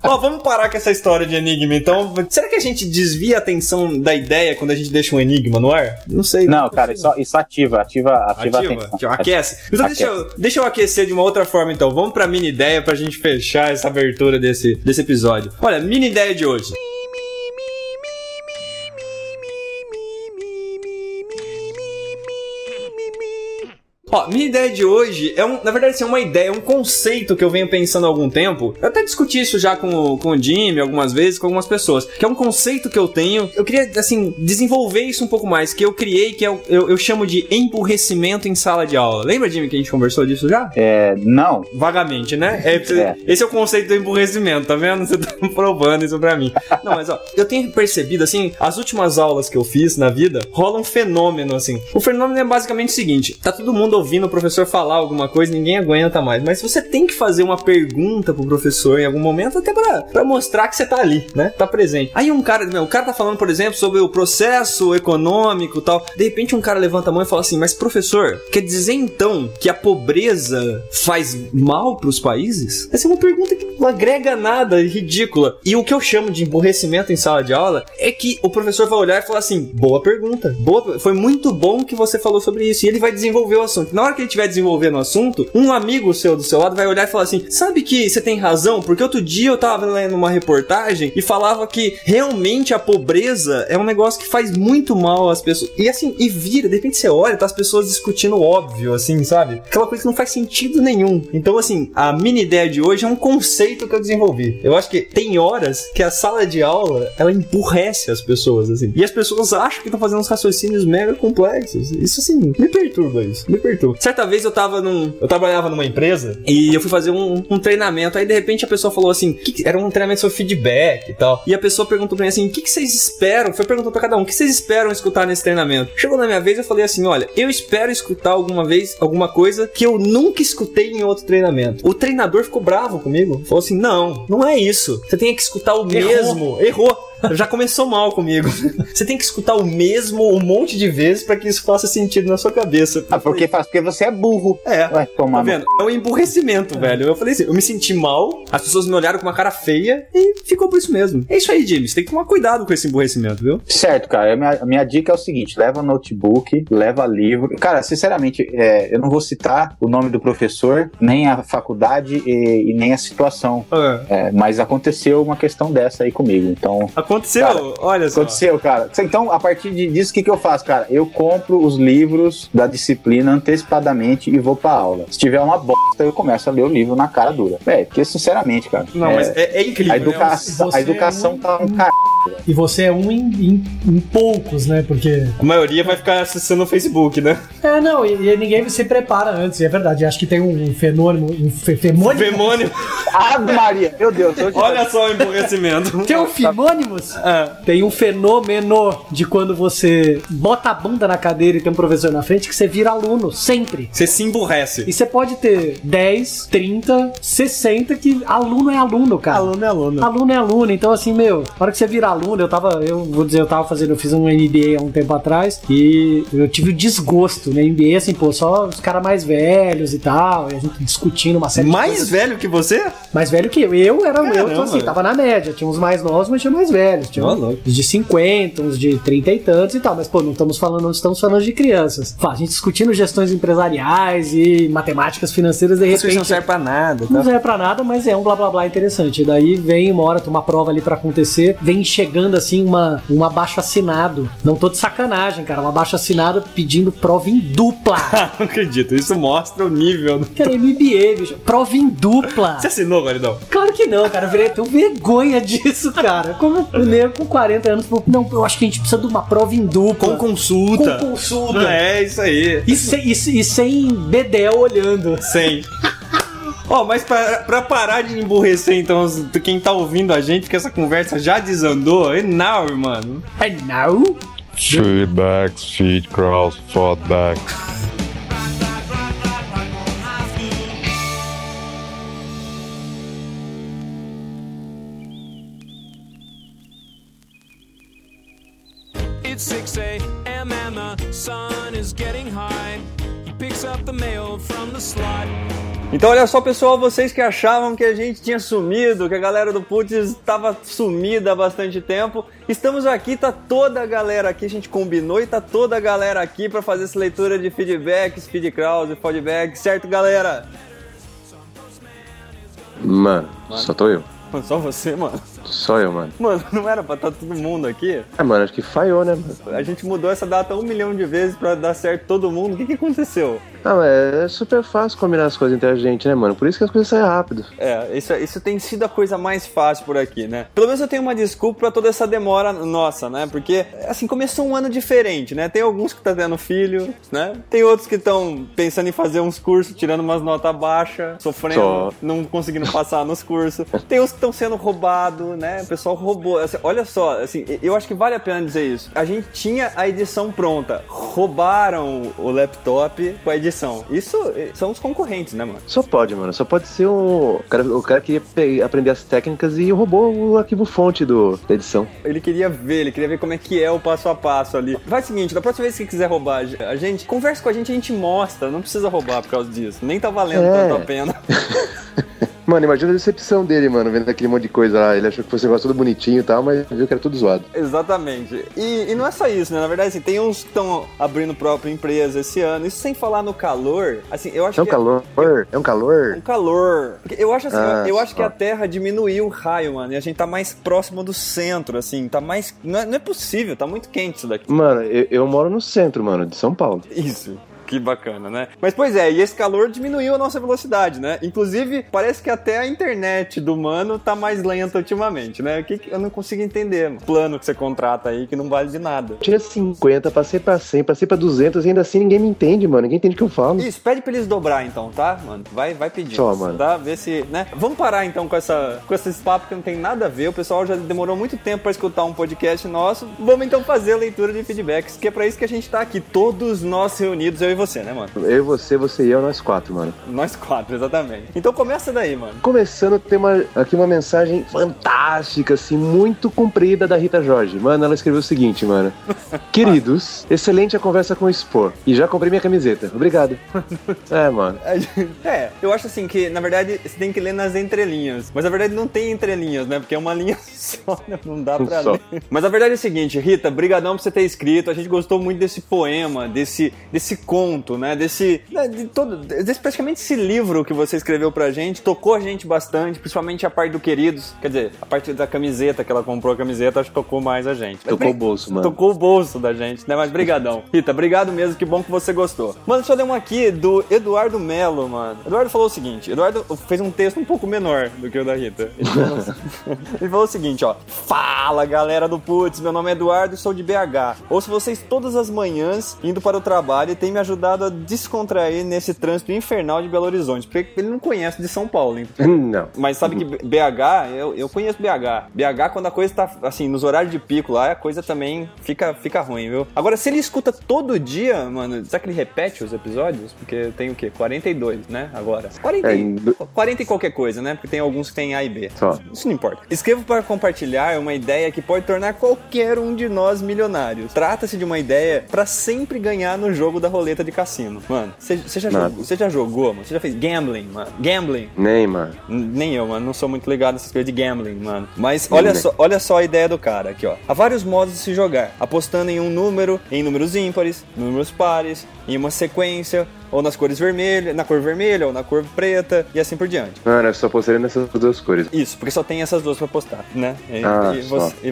Ó, vamos parar com essa história de enigma, então. Será que a gente desvia a atenção da ideia quando a gente deixa um enigma no ar? Não sei. Não, cara, isso ativa a atenção. Aquece. Então aquece. Deixa eu aquecer de uma outra forma, então. Vamos pra mini ideia pra gente fechar essa abertura desse episódio. Olha, mini ideia de hoje. Ó, minha ideia de hoje é na verdade, assim, é uma ideia, é um conceito que eu venho pensando há algum tempo. Eu até discuti isso já com o Jimmy algumas vezes, com algumas pessoas. Que é um conceito que eu tenho. Eu queria, assim, desenvolver isso um pouco mais. Que eu criei, que eu chamo de emburrecimento em sala de aula. Lembra, Jimmy, que a gente conversou disso já? Não. Vagamente, né? Esse é o conceito do emburrecimento, tá vendo? Você tá provando isso pra mim. Não, mas ó, eu tenho percebido, assim, as últimas aulas que eu fiz na vida, rola um fenômeno, assim. O fenômeno é basicamente o seguinte. Tá todo mundo ouvindo o professor falar alguma coisa, ninguém aguenta mais. Mas você tem que fazer uma pergunta pro professor em algum momento, até pra mostrar que você tá ali, né? Tá presente. Aí o cara tá falando, por exemplo, sobre o processo econômico e tal. De repente um cara levanta a mão e fala assim, mas professor, quer dizer então que a pobreza faz mal pros países? Essa é uma pergunta que não agrega nada, é ridícula. E o que eu chamo de emburrecimento em sala de aula é que o professor vai olhar e falar assim, boa pergunta, foi muito bom que você falou sobre isso. E ele vai desenvolver o assunto. Na hora que ele estiver desenvolvendo o assunto, um amigo seu do seu lado vai olhar e falar assim, sabe que você tem razão? Porque outro dia eu tava lendo uma reportagem e falava que realmente a pobreza é um negócio que faz muito mal às pessoas. E assim, e vira, de repente você olha, tá as pessoas discutindo o óbvio, assim, sabe? Aquela coisa que não faz sentido nenhum. Então assim, a mini ideia de hoje é um conceito que eu desenvolvi. Eu acho que tem horas que a sala de aula, ela emburrece as pessoas, assim. E as pessoas acham que estão fazendo uns raciocínios mega complexos. Isso assim, me perturba isso, me perturba. Certa vez eu trabalhava numa empresa e eu fui fazer um treinamento. Aí de repente a pessoa falou assim, era um treinamento sobre feedback e tal. E a pessoa perguntou pra mim assim, o que vocês esperam? Foi perguntando pra cada um, o que vocês esperam escutar nesse treinamento? Chegou na minha vez, eu falei assim, olha, eu espero escutar alguma coisa que eu nunca escutei em outro treinamento. O treinador ficou bravo comigo, falou assim, não é isso. Você tem que escutar o mesmo. Errou. Já começou mal comigo. Você tem que escutar o mesmo um monte de vezes pra que isso faça sentido na sua cabeça. Porque você é burro. É. Vai tomar. Tá vendo? É um emburrecimento, velho. Eu falei assim, eu me senti mal, as pessoas me olharam com uma cara feia e ficou por isso mesmo. É isso aí, Jimmy. Você tem que tomar cuidado com esse emburrecimento, viu? Certo, cara. A minha dica é o seguinte, leva notebook, leva livro. Cara, sinceramente, eu não vou citar o nome do professor, nem a faculdade e nem a situação. Mas aconteceu uma questão dessa aí comigo, então... Aconteceu, cara, olha só. Aconteceu, cara. Então, a partir disso, o que eu faço, cara? Eu compro os livros da disciplina antecipadamente e vou pra aula. Se tiver uma bosta, eu começo a ler o livro na cara dura. Porque, sinceramente, cara... Não, mas é incrível. A educação tá um caralho. E você é um em poucos, né? Porque... A maioria vai ficar acessando o Facebook, né? E ninguém se prepara antes, é verdade. Acho que tem um fenômeno... Femônimo. Ave Maria, meu Deus. Olha só o emburrecimento. Tem um fenômeno. Tem um fenômeno de quando você bota a bunda na cadeira e tem um professor na frente que você vira aluno, sempre. Você se emburrece. E você pode ter 10, 30, 60 que aluno é aluno, cara. Aluno é aluno. Então, assim, a hora que você vira aluno, eu fiz um MBA há um tempo atrás e eu tive o desgosto, né? MBA, assim, só os caras mais velhos e tal, e a gente discutindo uma série mais de coisas. Mais velho que você? Mais velho que eu. Tava na média. Tinha uns mais novos, mas tinha mais velhos. Tinha uns de 50, uns de 30 e tantos e tal, mas não estamos falando de crianças. A gente discutindo gestões empresariais e matemáticas financeiras, de repente... Isso não serve pra nada. Não serve pra nada, mas é um blá blá blá interessante. E daí vem uma hora, tem uma prova ali pra acontecer, vem chegando assim um abaixo-assinado. Não tô de sacanagem, cara, um abaixo-assinado pedindo prova em dupla. Não acredito, isso mostra o nível. Cara, MBA, bicho, prova em dupla. Você assinou, Guaridão? Claro que não, cara, eu tenho vergonha disso, cara. Como... O nego com 40 anos falou, não, eu acho que a gente precisa de uma prova em dupla. Com consulta. Não, isso aí. E sem Bedel olhando. Sem. Ó, mas pra parar de emburrecer, então, quem tá ouvindo a gente, que essa conversa já desandou, enorme, mano. É now? Three backs, feet cross, four backs. It's 6 a.m. and the sun is getting high. He picks up the mail from the slot. Então olha só, pessoal, vocês que achavam que a gente tinha sumido, que a galera do Putz estava sumida há bastante tempo, estamos aqui, tá toda a galera aqui, a gente combinou e tá toda a galera aqui para fazer essa leitura de feedbacks, feedcrawls e feedbacks, certo, galera? Mano, só tô eu. Mano, só você, mano? Só eu, mano. Mano, não era pra estar todo mundo aqui? É, mano, acho que falhou, né, mano? A gente mudou essa data 1 milhão de vezes pra dar certo todo mundo. O que aconteceu? Ah, mas é super fácil combinar as coisas entre a gente, né, mano? Por isso que as coisas saem rápido. É, isso tem sido a coisa mais fácil por aqui, né? Pelo menos eu tenho uma desculpa pra toda essa demora nossa, né? Porque, assim, começou um ano diferente, né? Tem alguns que tá tendo filho, né? Tem outros que estão pensando em fazer uns cursos, tirando umas notas baixas, sofrendo, não conseguindo passar nos cursos. Tem uns que estão sendo roubados, né? O pessoal roubou. Assim, olha só, assim, eu acho que vale a pena dizer isso. A gente tinha a edição pronta. Roubaram o laptop com a edição. Isso são os concorrentes, né, mano? Só pode, mano. Só pode ser o cara que queria aprender as técnicas e roubou o arquivo fonte da edição. Ele queria ver como é que é o passo a passo ali. Faz o seguinte, da próxima vez que quiser roubar a gente, conversa com a gente mostra. Não precisa roubar por causa disso. Nem tá valendo tanto a pena. Mano, imagina a decepção dele, mano, vendo aquele monte de coisa lá. Ele achou que fosse um negócio todo bonitinho e tal, mas viu que era tudo zoado. Exatamente. E não é só isso, né? Na verdade, assim, tem uns que estão abrindo própria empresa esse ano. Isso sem falar no calor. Assim, eu acho que... É um calor. Eu acho assim, eu acho que a Terra diminuiu o raio, mano. E a gente tá mais próximo do centro, assim. Tá mais... Não é possível, tá muito quente isso daqui. Mano, eu moro no centro, mano, de São Paulo. Isso. Que bacana, né? Mas, pois é, e esse calor diminuiu a nossa velocidade, né? Inclusive, parece que até a internet do mano tá mais lenta ultimamente, né? O que eu não consigo entender, mano. Plano que você contrata aí que não vale de nada. Tinha 50, passei pra 100, passei pra 200 e ainda assim ninguém me entende, mano. Ninguém entende o que eu falo. Isso, pede pra eles dobrar então, tá, mano? Vai pedir. Só, mano. Tá? Vê se, né? Vamos parar então com esses papos que não tem nada a ver. O pessoal já demorou muito tempo pra escutar um podcast nosso. Vamos então fazer a leitura de feedbacks, que é pra isso que a gente tá aqui. Todos nós reunidos, eu e você, né, mano? Eu e você e eu, nós quatro, mano. Nós quatro, exatamente. Então começa daí, mano. Começando, tem aqui uma mensagem fantástica, assim, muito comprida da Rita Jorge. Mano, ela escreveu o seguinte, mano. Queridos, excelente a conversa com o Expo. E já comprei minha camiseta. Obrigado. É, mano. É, eu acho assim que, na verdade, você tem que ler nas entrelinhas. Mas, na verdade, não tem entrelinhas, né? Porque é uma linha só, não dá pra ler. Mas a verdade é o seguinte, Rita, brigadão por você ter escrito. A gente gostou muito desse poema, desse conto, né, desse praticamente esse livro que você escreveu pra gente, tocou a gente bastante, principalmente a parte do Queridos, quer dizer, a parte da camiseta que ela comprou, a camiseta, acho que tocou mais a gente. Tocou o bolso, mano. Tocou o bolso da gente, né, mas brigadão. Rita, obrigado mesmo, que bom que você gostou. Mano, só deu um aqui do Eduardo Melo, mano. Eduardo falou o seguinte, Eduardo fez um texto um pouco menor do que o da Rita. Ele falou o seguinte, ó, fala galera do Putz, meu nome é Eduardo e sou de BH. Ouço vocês todas as manhãs indo para o trabalho e tem me ajudado a descontrair nesse trânsito infernal de Belo Horizonte, porque ele não conhece de São Paulo, hein? Não. Mas sabe que BH, eu conheço BH. BH, quando a coisa tá, assim, nos horários de pico lá, a coisa também fica ruim, viu? Agora, se ele escuta todo dia, mano, será que ele repete os episódios? Porque tem o quê? 42, né? Agora. 40 e qualquer coisa, né? Porque tem alguns que tem A e B. Só. Isso não importa. Escrevo para compartilhar uma ideia que pode tornar qualquer um de nós milionários. Trata-se de uma ideia para sempre ganhar no jogo da roleta de cassino. Mano, você já jogou, mano? Você já fez gambling, mano? Gambling? Nem, mano. Nem eu, mano. Não sou muito ligado nessas coisas de gambling, mano. Mas olha só a ideia do cara aqui, ó. Há vários modos de se jogar. Apostando em um número, em números ímpares, números pares, em uma sequência... ou nas cores vermelhas, na cor vermelha, ou na cor preta, e assim por diante. Mano, eu só postaria nessas duas cores. Isso, porque só tem essas duas pra postar, né? E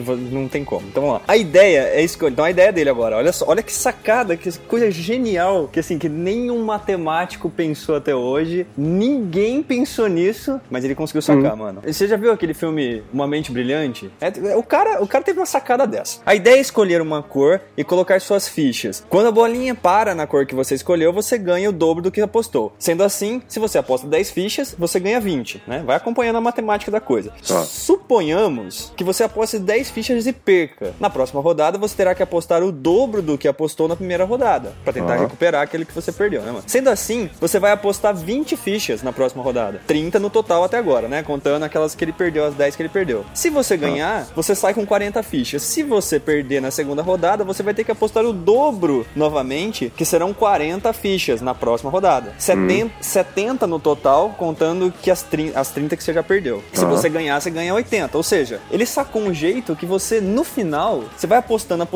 você não tem como. Então vamos lá. A ideia é escolher. Então a ideia dele agora, olha só, olha que sacada, que coisa genial, que assim, que nenhum matemático pensou até hoje, ninguém pensou nisso, mas ele conseguiu sacar, mano. Você já viu aquele filme Uma Mente Brilhante? O cara teve uma sacada dessa. A ideia é escolher uma cor e colocar suas fichas. Quando a bolinha para na cor que você escolheu, você ganha ganha o dobro do que apostou. Sendo assim, se você aposta 10 fichas, você ganha 20, né? Vai acompanhando a matemática da coisa. Ah. Suponhamos que você aposte 10 fichas e perca. Na próxima rodada, você terá que apostar o dobro do que apostou na primeira rodada, pra tentar recuperar aquele que você perdeu, né, mano? Sendo assim, você vai apostar 20 fichas na próxima rodada. 30 no total até agora, né? Contando aquelas que ele perdeu, as 10 que ele perdeu. Se você ganhar, você sai com 40 fichas. Se você perder na segunda rodada, você vai ter que apostar o dobro novamente, que serão 40 fichas na próxima rodada. 70 no total, contando que as 30 que você já perdeu. Se você ganhar, você ganha 80. Ou seja, ele sacou um jeito que você, no final, você vai apostando,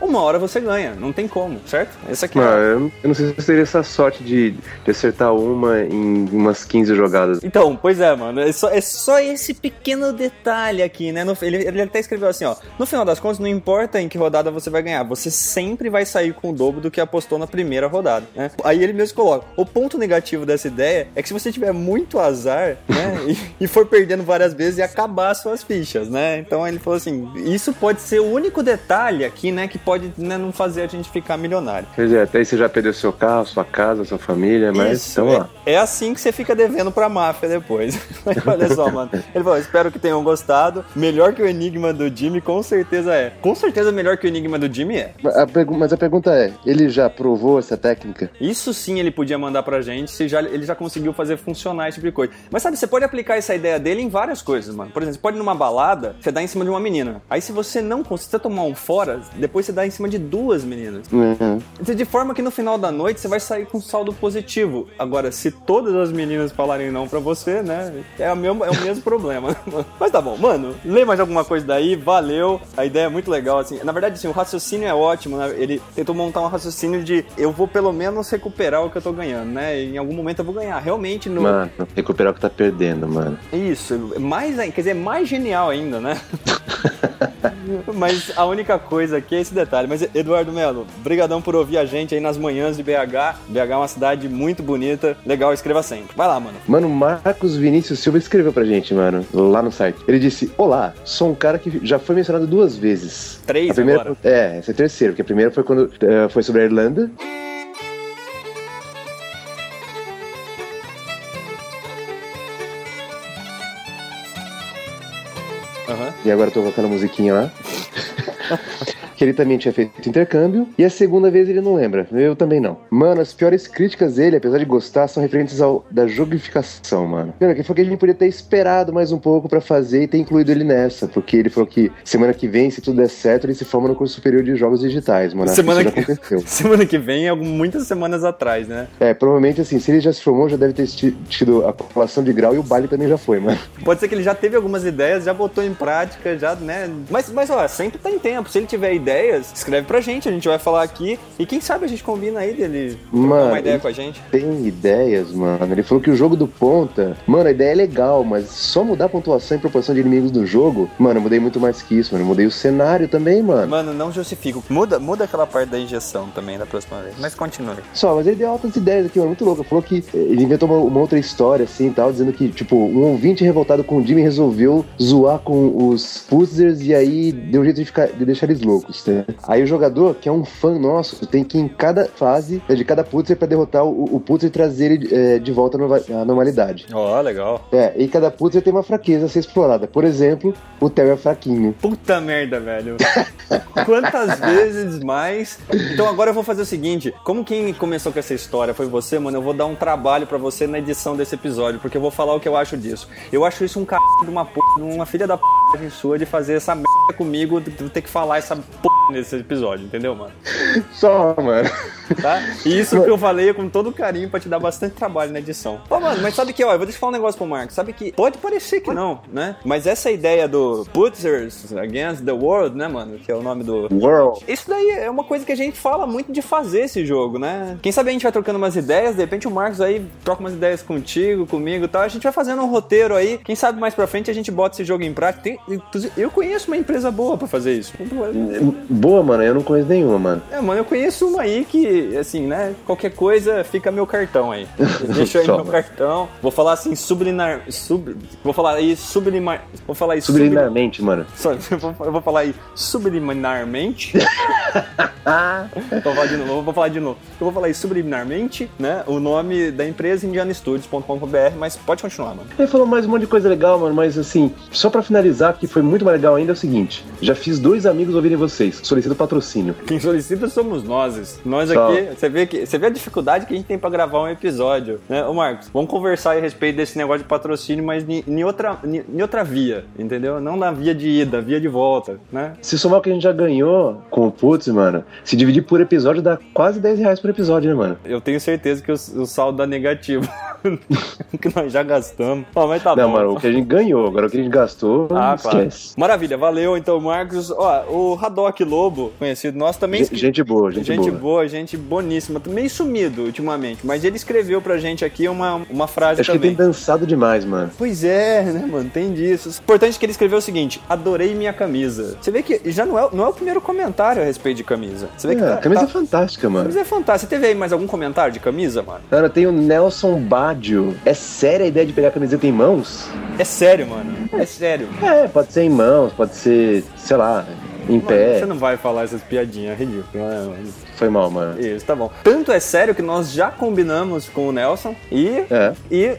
uma hora você ganha. Não tem como, certo? Esse aqui eu não sei se eu teria essa sorte de acertar uma em umas 15 jogadas. Então, pois é, mano. É só esse pequeno detalhe aqui, né? Ele até escreveu assim, ó. No final das contas, não importa em que rodada você vai ganhar, você sempre vai sair com o dobro do que apostou na primeira rodada, né? Aí ele mesmo coloca, o ponto negativo dessa ideia é que se você tiver muito azar, né, e for perdendo várias vezes e acabar suas fichas, né? Então ele falou assim, isso pode ser o único detalhe aqui, né, que pode, né, não fazer a gente ficar milionário. Quer dizer, até aí você já perdeu seu carro, sua casa, sua família, mas isso, então, ó. É assim que você fica devendo pra máfia depois. Olha só, mano. Ele falou, espero que tenham gostado. Melhor que o enigma do Jimmy, com certeza é. Com certeza melhor que o enigma do Jimmy é. Mas a pergunta é, ele já provou essa técnica? Isso sim ele podia mandar pra gente, ele já conseguiu fazer funcionar esse tipo de coisa. Mas sabe, você pode aplicar essa ideia dele em várias coisas, mano. Por exemplo, você pode ir numa balada, você dá em cima de uma menina. Aí se você não conseguir tomar um fora, depois você dá em cima de duas meninas. Uhum. De forma que no final da noite você vai sair com um saldo positivo. Agora, se todas as meninas falarem não pra você, né, é o mesmo problema. Mas tá bom, mano, lê mais alguma coisa daí, valeu. A ideia é muito legal, assim. Na verdade, assim, o raciocínio é ótimo, né? Ele tentou montar um raciocínio de eu vou pelo menos recuperar o que eu tô ganhando, né? Em algum momento eu vou ganhar, realmente. No... Mano, recuperar o que tá perdendo, mano. Isso, mais, quer dizer, mais genial ainda, né? Mas a única coisa aqui é esse detalhe. Mas Eduardo Melo, brigadão por ouvir a gente aí nas manhãs de BH. BH é uma cidade muito bonita, legal, escreva sempre. Vai lá, mano. Mano, Marcos Vinícius Silva escreveu pra gente, mano, lá no site. Ele disse, olá, sou um cara que já foi mencionado duas vezes. Três a primeira, agora. É, essa é a terceira, porque a primeira foi quando foi sobre a Irlanda. E agora eu tô colocando a musiquinha lá. Que ele também tinha feito intercâmbio. E a segunda vez ele não lembra. Eu também não. Mano, as piores críticas dele, apesar de gostar, são referentes da jogificação, mano. Cara, que foi que a gente podia ter esperado mais um pouco pra fazer e ter incluído ele nessa. Porque ele falou que semana que vem, se tudo der certo, ele se forma no curso superior de jogos digitais, mano. Semana que vem é muitas semanas atrás, né? É, provavelmente assim, se ele já se formou, já deve ter tido a colação de grau e o baile também já foi, mano. Pode ser que ele já teve algumas ideias, já botou em prática, já, né? Mas ó, sempre tá em tempo. Se ele tiver ideias, escreve pra gente, a gente vai falar aqui e quem sabe a gente combina aí dele trocar uma ideia com a gente. Tem ideias, mano. Ele falou que o jogo do ponta, mano, a ideia é legal, mas só mudar a pontuação e proporção de inimigos do jogo, mano, eu mudei muito mais que isso, mano. Eu mudei o cenário também, mano. Mano, não justifico. Muda aquela parte da injeção também da próxima vez. Mas continue. Só, mas ele deu altas ideias aqui, mano, muito louco. Ele falou que ele inventou uma outra história, assim, e tal, dizendo que, tipo, um ouvinte revoltado com o Jimmy resolveu zoar com os puzzlers e aí deu um jeito de deixar eles loucos. Aí o jogador, que é um fã nosso, tem que ir em cada fase de cada putzer pra derrotar o putzer e trazer ele de volta à normalidade. Ó, legal. É, e cada putzer tem uma fraqueza a ser explorada. Por exemplo, o Theo é fraquinho. Puta merda, velho. Quantas vezes mais? Então agora eu vou fazer o seguinte, como quem começou com essa história foi você, mano, eu vou dar um trabalho pra você na edição desse episódio, porque eu vou falar o que eu acho disso. Eu acho isso um c****** de uma p****, uma filha da p*** sua de fazer essa merda comigo, de ter que falar essa p*** nesse episódio, entendeu, mano? Só, mano. Tá? E isso que eu falei com todo carinho pra te dar bastante trabalho na edição. Pô, mano, mas sabe que, ó, eu vou te falar um negócio pro Marcos, sabe que pode parecer que não, né? Mas essa ideia do Putzers Against the World, né, mano? Que é o nome do... World. Isso daí é uma coisa que a gente fala muito de fazer esse jogo, né? Quem sabe a gente vai trocando umas ideias, de repente o Marcos aí troca umas ideias contigo, comigo e tal, a gente vai fazendo um roteiro aí, quem sabe mais pra frente a gente bota esse jogo em prática. Eu conheço uma empresa boa pra fazer isso. Boa, mano, eu não conheço nenhuma, mano. É, mano, eu conheço uma aí que, assim, né, qualquer coisa fica meu cartão aí. Deixa aí meu cartão. Vou falar assim, subliminarmente, mano. Eu vou falar aí subliminarmente. Ah, vou falar de novo, Eu vou falar isso subliminarmente, né? O nome da empresa indianastudios.com.br, mas pode continuar, mano. Ele falou mais um monte de coisa legal, mano, mas assim, só pra finalizar, que foi muito mais legal ainda, é o seguinte: já fiz 2 amigos ouvirem vocês, solicito patrocínio. Quem solicita somos nós. Nós só. Aqui, você vê a dificuldade que a gente tem pra gravar um episódio, né? Ô Marcos, vamos conversar a respeito desse negócio de patrocínio, mas em outra via, entendeu? Não na via de ida, via de volta, né? Se somar o que a gente já ganhou com o Putz, mano, se dividir por episódio dá quase R$10 por episódio, né, mano? Eu tenho certeza que o saldo dá negativo. Que nós já gastamos. Ó, mas tá bom. Não, mano, o que a gente ganhou, agora o que a gente gastou, não esquece. Claro. Maravilha, valeu então, Marcos. Ó, o Haddock Lobo, conhecido nosso, também... Gente boa. Gente boníssima. Meio sumido ultimamente, mas ele escreveu pra gente aqui uma frase. Acho também. Acho que tem dançado demais, mano. Pois é, né, mano? Tem disso. O importante é que ele escreveu o seguinte: adorei minha camisa. Você vê que já não é o primeiro comentário a respeito de camisa. Você vê que a camisa é fantástica, mano. A camisa é fantástica. Você teve aí mais algum comentário de camisa, mano? Cara, tem o Nelson Badio. É séria a ideia de pegar a camiseta em mãos? É sério, mano. É sério. Mano. É, pode ser em mãos, pode ser, sei lá... Em mano, pé. Você não vai falar essas piadinhas, ridículo. Foi mal, mano. Isso, tá bom. Tanto é sério que nós já combinamos com o Nelson e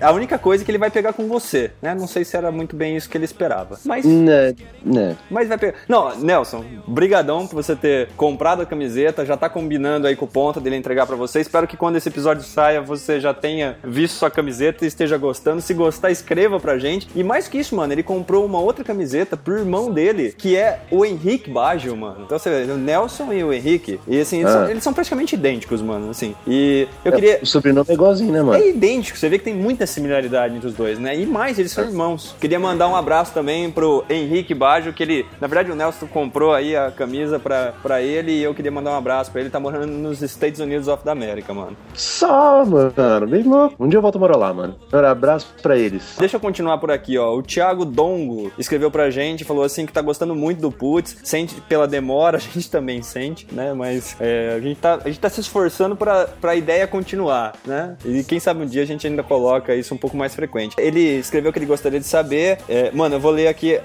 a única coisa é que ele vai pegar com você, né? Não sei se era muito bem isso que ele esperava, mas... Não. Mas vai pegar... Não, Nelson, brigadão por você ter comprado a camiseta, já tá combinando aí com o Ponta dele entregar pra você. Espero que quando esse episódio saia, você já tenha visto sua camiseta e esteja gostando. Se gostar, escreva pra gente. E mais que isso, mano, ele comprou uma outra camiseta pro irmão dele, que é o Henrique Baggio, mano. Então você vê, o Nelson e o Henrique, e assim, eles são praticamente idênticos, mano, assim. E eu queria... O sobrenome é igualzinho, né, mano? É idêntico, você vê que tem muita similaridade entre os dois, né? E mais, eles são irmãos. Queria mandar um abraço também pro Henrique Baggio, que ele... Na verdade, o Nelson comprou aí a camisa pra ele, e eu queria mandar um abraço pra ele. Tá morando nos Estados Unidos da América, mano. Só, mano, bem louco. Um dia eu volto a morar lá, mano. Abraço pra eles. Deixa eu continuar por aqui, ó. O Thiago Dongo escreveu pra gente, falou assim que tá gostando muito do Putz, sem pela demora, a gente também sente, né? Mas a gente tá se esforçando pra ideia continuar, né? E quem sabe um dia a gente ainda coloca isso um pouco mais frequente. Ele escreveu que ele gostaria de saber. Mano, eu vou ler aqui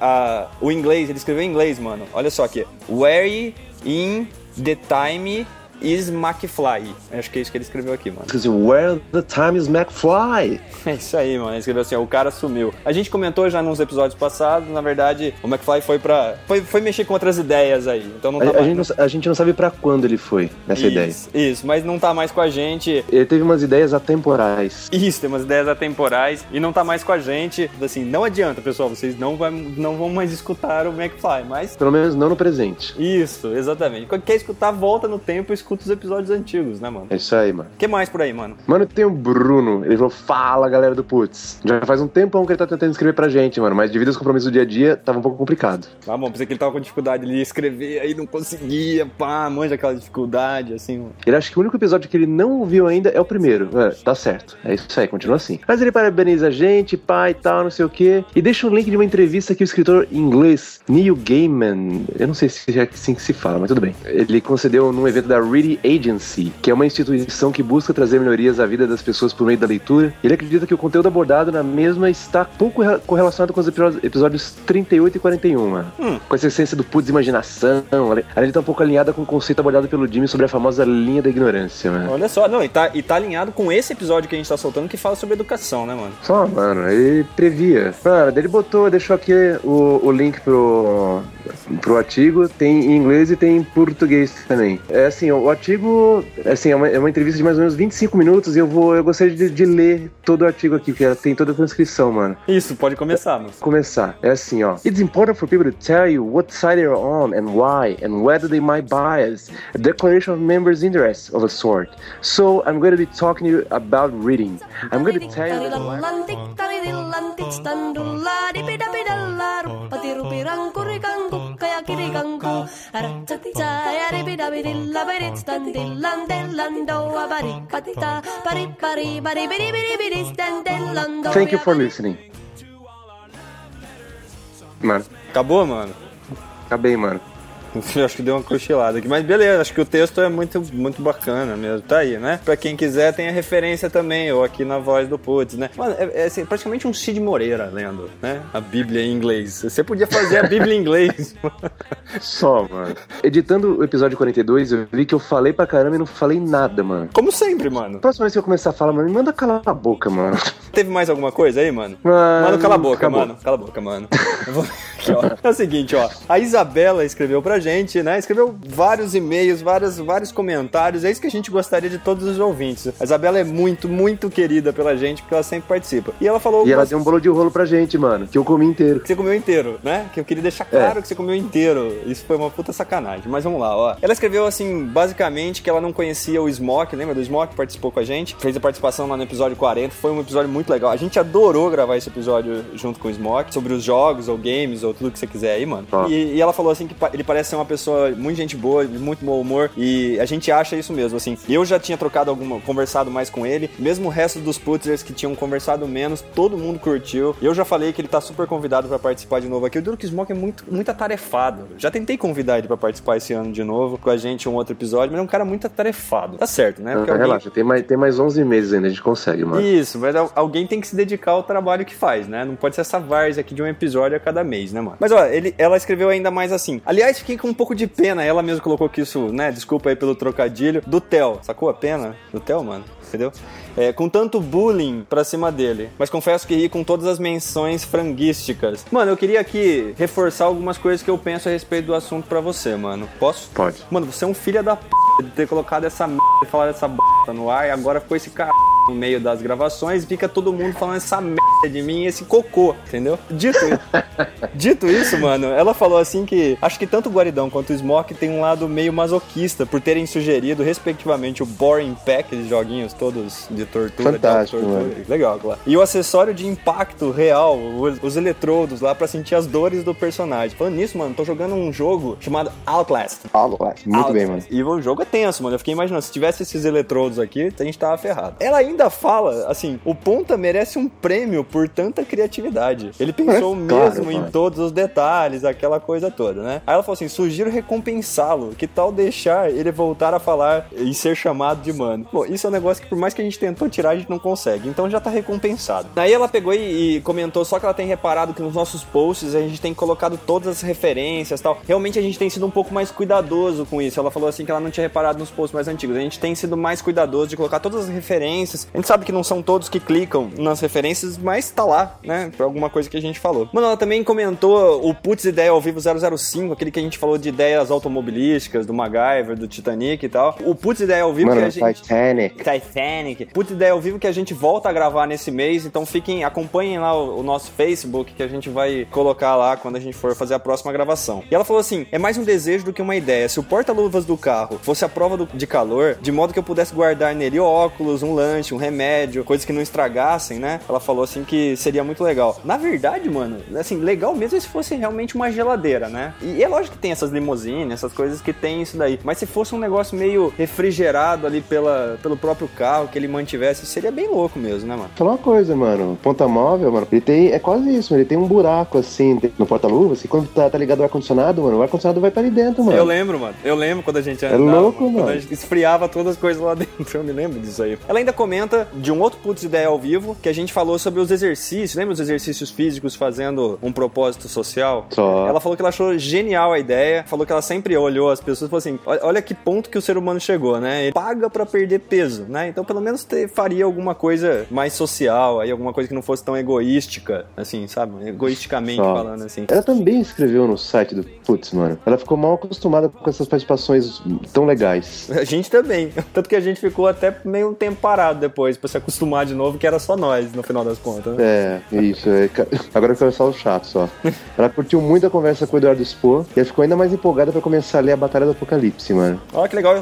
o inglês. Ele escreveu em inglês, mano. Olha só aqui. Where in the time is McFly. Acho que é isso que ele escreveu aqui, mano. Where the time is McFly? É isso aí, mano. Ele escreveu assim, ó, o cara sumiu. A gente comentou já nos episódios passados, na verdade, o McFly foi pra... Foi mexer com outras ideias aí, então não tá mais... A gente não sabe pra quando ele foi nessa ideia. Isso, mas não tá mais com a gente. Ele teve umas ideias atemporais. Isso, tem umas ideias atemporais e não tá mais com a gente. Assim, não adianta, pessoal, vocês não vão mais escutar o McFly, mas... Pelo menos não no presente. Isso, exatamente. Quando quer escutar, volta no tempo e escuta os episódios antigos, né, mano? É isso aí, mano. O que mais por aí, mano? Mano, tem o Bruno. Ele falou, fala, galera do Putz. Já faz um tempão que ele tá tentando escrever pra gente, mano, mas devido aos compromissos do dia a dia, tava um pouco complicado. Tá bom, pensei que ele tava com dificuldade ali, escrever, aí não conseguia, manja aquela dificuldade, assim, mano. Ele acha que o único episódio que ele não ouviu ainda é o primeiro. Mano, tá certo. É isso aí, continua assim. Mas ele parabeniza a gente, pai e tal, não sei o quê, e deixa um link de uma entrevista que o escritor inglês Neil Gaiman, eu não sei se é assim que se fala, mas tudo bem. Ele concedeu num evento da Reading Agency, que é uma instituição que busca trazer melhorias à vida das pessoas por meio da leitura. Ele acredita que o conteúdo abordado na mesma está pouco correlacionado com os episódios 38 e 41. Com essa essência do Putz, imaginação, ela está um pouco alinhada com o conceito abordado pelo Jimmy sobre a famosa linha da ignorância, mano. Olha só, não, e tá alinhado com esse episódio que a gente tá soltando que fala sobre educação, né, mano? Só, mano, ele previa. Mano, ele deixou aqui o link pro artigo, tem em inglês e tem em português também. É assim, o artigo, assim, é uma entrevista de mais ou menos 25 minutos e eu gostaria de ler todo o artigo aqui, porque ela tem toda a transcrição, mano. Isso, pode começar, mano. Começar. É assim, ó. It's important for people to tell you what side you're on and why, and whether they might bias a declaration of members' interests of a sort. So, I'm going to be talking to you about reading. I'm going to tell you Thank you for listening. Mano. Acabou, mano? Acabei, mano. Acho que deu uma cochilada aqui. Mas beleza, acho que o texto é muito, muito bacana mesmo. Tá aí, né? Pra quem quiser, tem a referência também, ou aqui na voz do Putz, né? Mano, é assim, praticamente um Cid Moreira lendo, né? A Bíblia em inglês. Você podia fazer a Bíblia em inglês. Só, mano. Editando o episódio 42, eu vi que eu falei pra caramba e não falei nada, mano. Como sempre, mano. Próxima vez que eu começar a falar, mano, me manda calar a boca, mano. Teve mais alguma coisa aí, mano? Mano, cala a boca, acabou. Mano. Cala a boca, mano. Eu vou... Aqui, ó. É o seguinte, ó. A Isabela escreveu pra gente, né? Escreveu vários e-mails, vários comentários. É isso que a gente gostaria de todos os ouvintes. A Isabela é muito, muito querida pela gente, porque ela sempre participa. E ela falou... E ela deu um bolo de rolo pra gente, mano, que eu comi inteiro. Que você comeu inteiro, né? Que eu queria deixar claro que você comeu inteiro. Isso foi uma puta sacanagem. Mas vamos lá, ó. Ela escreveu, assim, basicamente que ela não conhecia o Smoke. Lembra do Smoke? Participou com a gente. Fez a participação lá no episódio 40. Foi um episódio muito legal. A gente adorou gravar esse episódio junto com o Smoke, sobre os jogos, ou games, ou tudo que você quiser aí, mano. Ah. E ela falou, assim, que ele parece ser uma pessoa muito gente boa, de muito bom humor, e a gente acha isso mesmo, assim. Eu já tinha conversado mais com ele, mesmo o resto dos putzers que tinham conversado menos, todo mundo curtiu. Eu já falei que ele tá super convidado pra participar de novo aqui. O Duro que o Smoke é muito, muito atarefado. Já tentei convidar ele pra participar esse ano de novo, com a gente um outro episódio, mas é um cara muito atarefado. Tá certo, né? Porque relaxa, tem mais 11 meses ainda, a gente consegue, mano. Isso, mas alguém tem que se dedicar ao trabalho que faz, né? Não pode ser essa várzea aqui de um episódio a cada mês, né, mano? Mas, ó, ela escreveu ainda mais assim. Aliás, fiquei com um pouco de pena. Ela mesma colocou que isso, né? Desculpa aí pelo trocadilho. Do Theo. Sacou a pena? Do Theo, mano? Entendeu? Com tanto bullying pra cima dele. Mas confesso que ri com todas as menções franguísticas. Mano, eu queria aqui reforçar algumas coisas que eu penso a respeito do assunto pra você, mano. Posso? Pode. Mano, você é um filho da p... de ter colocado essa merda e falar essa b... no ar. E agora ficou esse c... no meio das gravações. Fica todo mundo falando essa merda de mim e esse cocô. Entendeu? Dito isso, mano, ela falou assim que... Acho que tanto o Guaridão quanto o Smoke tem um lado meio masoquista por terem sugerido, respectivamente, o Boring Pack de joguinhos todos de tortura. Fantástico, de tortura. Mano. Legal, claro. E o acessório de impacto real, os eletrodos lá pra sentir as dores do personagem. Falando nisso, mano, tô jogando um jogo chamado Outlast. Outlast, muito bem, mano. E o jogo é tenso, mano. Eu fiquei imaginando, se tivesse esses eletrodos aqui, a gente tava ferrado. Ela ainda fala, assim, o Ponta merece um prêmio por tanta criatividade. Ele pensou mesmo em todos os detalhes, aquela coisa toda, né? Aí ela falou assim, sugiro recompensá-lo, que tal deixar ele voltar a falar e ser chamado de mano? Bom, isso é um negócio que por mais que a gente tentou tirar, a gente não consegue, então já tá recompensado. Daí ela pegou e comentou, só que ela tem reparado que nos nossos posts a gente tem colocado todas as referências e tal. Realmente a gente tem sido um pouco mais cuidadoso com isso. Ela falou assim que ela não tinha reparado nos posts mais antigos. A gente tem sido mais cuidadoso de colocar todas as referências. A gente sabe que não são todos que clicam nas referências, mas tá lá, né? Pra alguma coisa que a gente falou. Mano, ela também comentou o Putz Ideia ao Vivo 005, aquele que a gente falou de ideias automobilísticas, do MacGyver, do Titanic e tal. O Putz Ideia ao Vivo, mano, que a gente... Titanic. Putz Ideia ao Vivo que a gente volta a gravar nesse mês, então acompanhem lá o nosso Facebook, que a gente vai colocar lá quando a gente for fazer a próxima gravação. E ela falou assim, é mais um desejo do que uma ideia. Se o porta-luvas do carro fosse a prova de calor, de modo que eu pudesse guardar nele óculos, um lanche, um remédio, coisas que não estragassem, né? Ela falou assim que seria muito legal. Na verdade, mano, assim, legal mesmo se fosse realmente uma geladeira, né? E é lógico que tem essas limousines, essas coisas que tem isso daí. Mas se fosse um negócio meio refrigerado ali pelo próprio carro, que ele mantivesse, seria bem louco mesmo, né, mano? Fala uma coisa, mano. Ponta móvel, mano, ele tem... É quase isso, mano. Ele tem um buraco, assim, no porta-luvas, que quando tá ligado ao ar-condicionado, mano, o ar-condicionado vai pra ali dentro, mano. Eu lembro quando a gente andava. É louco, mano. Quando a gente esfriava todas as coisas lá dentro. Eu me lembro disso aí. Ela ainda comenta de um outro Putz Ideia ao Vivo, que a gente falou sobre os exercícios. Lembra os exercícios físicos fazendo um propósito social? Só. Ela falou que ela achou genial a ideia. Falou que ela sempre olhou as pessoas e falou assim, olha que ponto que o ser humano chegou, né? Ele paga pra perder peso, né? Então, pelo menos faria alguma coisa mais social, aí alguma coisa que não fosse tão egoística, assim, sabe? Egoisticamente falando, assim. Ela também escreveu no site do Putz, mano. Ela ficou mal acostumada com essas participações tão legais. A gente também. Tanto que a gente ficou até meio um tempo parado depois, pra se acostumar de novo, que era só nós, no final das contas. Né? É, isso. É. Agora eu quero só o chato, só. Ela curtiu muito a conversa com o Eduardo Spohr e ela ficou ainda mais empolgada pra começar a ler a Batalha do Apocalipse, mano. Olha que legal.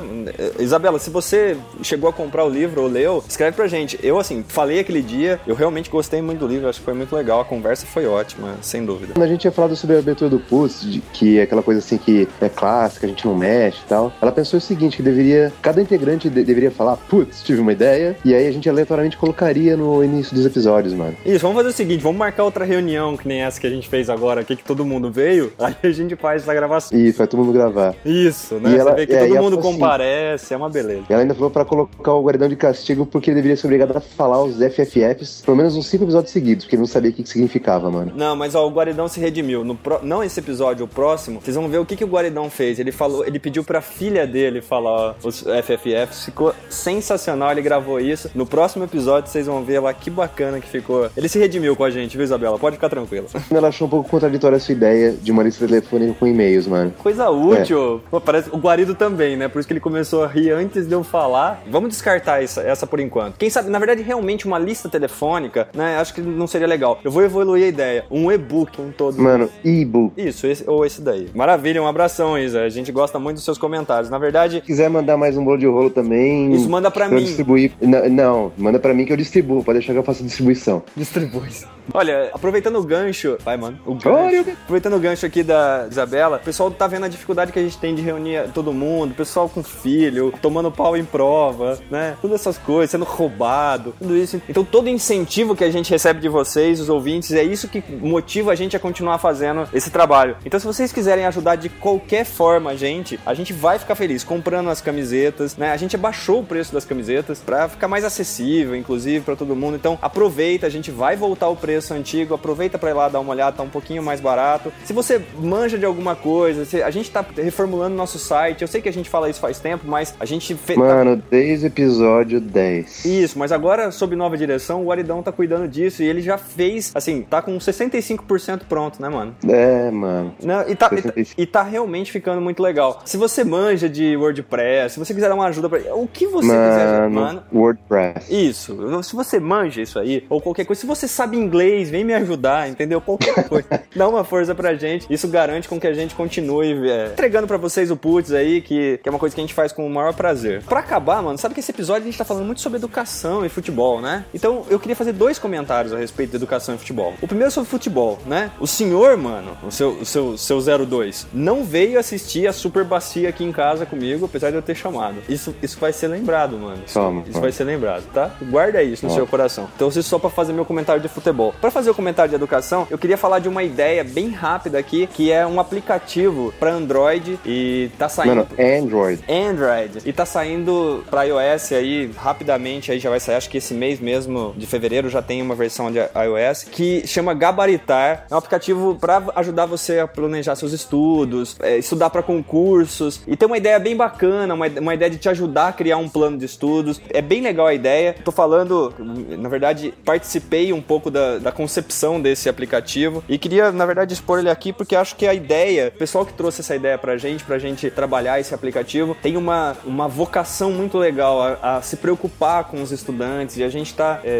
Isabela, se você chegou a comprar o livro ou leu, escreve pra gente. Eu, assim, falei aquele dia, eu realmente gostei muito do livro, acho que foi muito legal, a conversa foi ótima, sem dúvida. Quando a gente tinha falado sobre a abertura do Putz, que é aquela coisa assim que é clássica, a gente não mexe e tal, ela pensou o seguinte, que cada integrante deveria falar, Putz, tive uma ideia, e aí a gente aleatoriamente colocaria no início dos episódios, mano. Isso, vamos fazer o seguinte, vamos marcar outra reunião que nem essa que a gente fez agora aqui, que todo mundo veio, aí a gente faz essa gravação. Isso, vai todo mundo gravar. Isso, né? E você ela, vê que todo mundo comparece, assim, é uma beleza. Ela ainda falou pra colocar o guardião de castigo porque ele deveria ser obrigado a falar os FFFs pelo menos uns 5 episódios seguidos, porque ele não sabia o que significava, mano. Não, mas ó, o guaridão se redimiu. Não esse episódio, o próximo, vocês vão ver o que o guaridão fez. Ele falou, ele pediu pra filha dele falar ó, os FFFs, ficou sensacional, ele gravou isso. No próximo episódio, vocês vão ver lá que bacana que ficou. Ele se redimiu com a gente, viu, Isabela? Pode ficar tranquila. Ela achou um pouco contraditória a sua ideia de uma lista telefônica com e-mails, mano. Coisa útil. É. Pô, parece o Guarido também, né? Por isso que ele começou a rir antes de eu falar. Vamos descartar essa por enquanto. Quem sabe, na verdade, realmente uma lista telefônica, né? Acho que não seria legal. Eu vou evoluir a ideia. Um e-book, um todo. Mano, e-book. Isso, esse, ou esse daí. Maravilha, um abração, Isa. A gente gosta muito dos seus comentários. Na verdade... Se quiser mandar mais um bolo de rolo também... Isso, manda pra mim. Distribuir. Não, manda pra mim que eu distribuo. Pode deixar que eu faça distribuição. Distribuição. Olha, aproveitando o gancho... Vai, mano. O gancho. Aproveitando o gancho aqui da Isabela, o pessoal tá vendo a dificuldade que a gente tem de reunir todo mundo, pessoal com filho, tomando pau em prova, né? Todas essas coisas, sendo roubado, tudo isso. Então, todo incentivo que a gente recebe de vocês, os ouvintes, é isso que motiva a gente a continuar fazendo esse trabalho. Então, se vocês quiserem ajudar de qualquer forma a gente vai ficar feliz comprando as camisetas, né? A gente abaixou o preço das camisetas pra ficar mais acessível, inclusive, pra todo mundo. Então, aproveita, a gente vai voltar o preço antigo, aproveita pra ir lá dar uma olhada, tá um pouquinho mais barato. Se você manja de alguma coisa, a gente tá reformulando nosso site, eu sei que a gente fala isso faz tempo, mas a gente... Mano, desde episódio 10. Isso, mas agora, sob nova direção, o Aridão tá cuidando disso e ele já fez, assim, tá com 65% pronto, né, mano? É, mano. Não, e tá realmente ficando muito legal. Se você manja de WordPress, se você quiser dar uma ajuda pra... O que você quiser, mano... WordPress. Isso. Se você manja isso aí, ou qualquer coisa, se você sabe inglês, vem me ajudar, entendeu? Qualquer coisa. Dá uma força pra gente. Isso garante com que a gente continue entregando pra vocês o Putz aí, que é uma coisa que a gente faz com o maior prazer. Pra acabar, mano, sabe que esse episódio a gente tá falando muito sobre educação e futebol, né? Então, eu queria fazer 2 comentários a respeito da educação e futebol. O primeiro é sobre futebol, né? O senhor, mano, o seu 02, não veio assistir a Super Bacia aqui em casa comigo, apesar de eu ter chamado. Isso vai ser lembrado, mano. Isso vai ser lembrado, tá? Guarda isso no seu coração. Então, isso só pra fazer meu comentário de futebol. Pra fazer o comentário de educação, eu queria falar de uma ideia bem rápida aqui, que é um aplicativo pra Android e tá saindo... Mano, Android. E tá saindo pra iOS aí, rapidamente, aí já vai sair, acho que esse mês mesmo, de fevereiro, já tem uma versão de iOS, que chama Gabaritar. É um aplicativo pra ajudar você a planejar seus estudos, estudar pra concursos, e tem uma ideia bem bacana, uma ideia de te ajudar a criar um plano de estudos. É bem legal a ideia. Tô falando, na verdade, participei um pouco da concepção desse aplicativo, e queria, na verdade, expor ele aqui, porque acho que a ideia, o pessoal que trouxe essa ideia pra gente trabalhar esse aplicativo, tem uma vocação muito legal a se preocupar com os estudantes, e a gente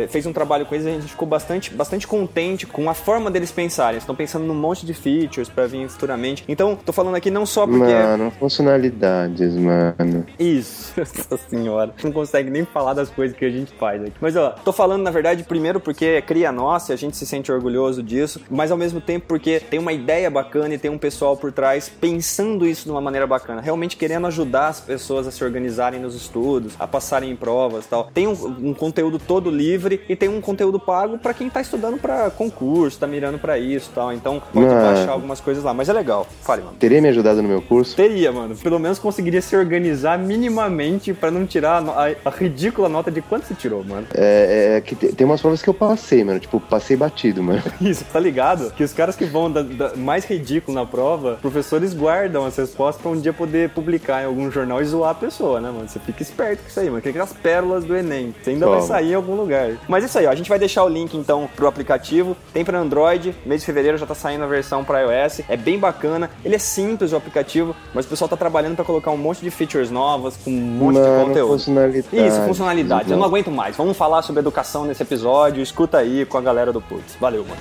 fez um trabalho com eles e a gente ficou bastante, bastante contente com a forma deles pensarem. Eles estão pensando num monte de features pra vir futuramente. Então, tô falando aqui não só porque... Mano, funcionalidades, mano. Isso, nossa senhora. Não consegue nem falar das coisas que a gente faz aqui. Mas, ó, tô falando, na verdade, primeiro porque é cria nossa e a gente se sente orgulhoso disso, mas ao mesmo tempo porque tem uma ideia bacana e tem um pessoal por trás pensando isso de uma maneira bacana, realmente querendo ajudar as pessoas a se organizarem nos estudos, a passarem em provas e tal. Tem um conteúdo todo livre e tem um conteúdo pago pra quem tá estudando pra concurso, tá mirando pra isso e tal. Então pode baixar algumas coisas lá, mas é legal. Fale, mano. Teria me ajudado no meu curso? Teria, mano. Pelo menos conseguiria se organizar minimamente pra não tirar a ridícula nota de quanto você tirou, mano. É que tem umas provas que eu passei, mano. Tipo, passei batido, mano. Isso, tá ligado? Que os caras que vão mais ridículo na prova, professores guardam as respostas pra um dia poder publicar em algum jornal e zoar a pessoa, né, mano? Você fica esperto com isso aí, mano. Que as pérolas do Enem. Você ainda vai sair em algum lugar. Mas é isso aí, ó. A gente vai deixar o link, então, pro aplicativo. Tem pra Android. Mês de fevereiro já tá saindo a versão pra iOS. É bem bacana. Ele é simples, o aplicativo, mas o pessoal tá trabalhando pra colocar um monte de features novas, com um monte de conteúdo. Funcionalidade. Isso, funcionalidade. Eu não aguento mais. Vamos falar sobre educação nesse episódio. Escuta aí com a galera do Putz. Valeu, mano.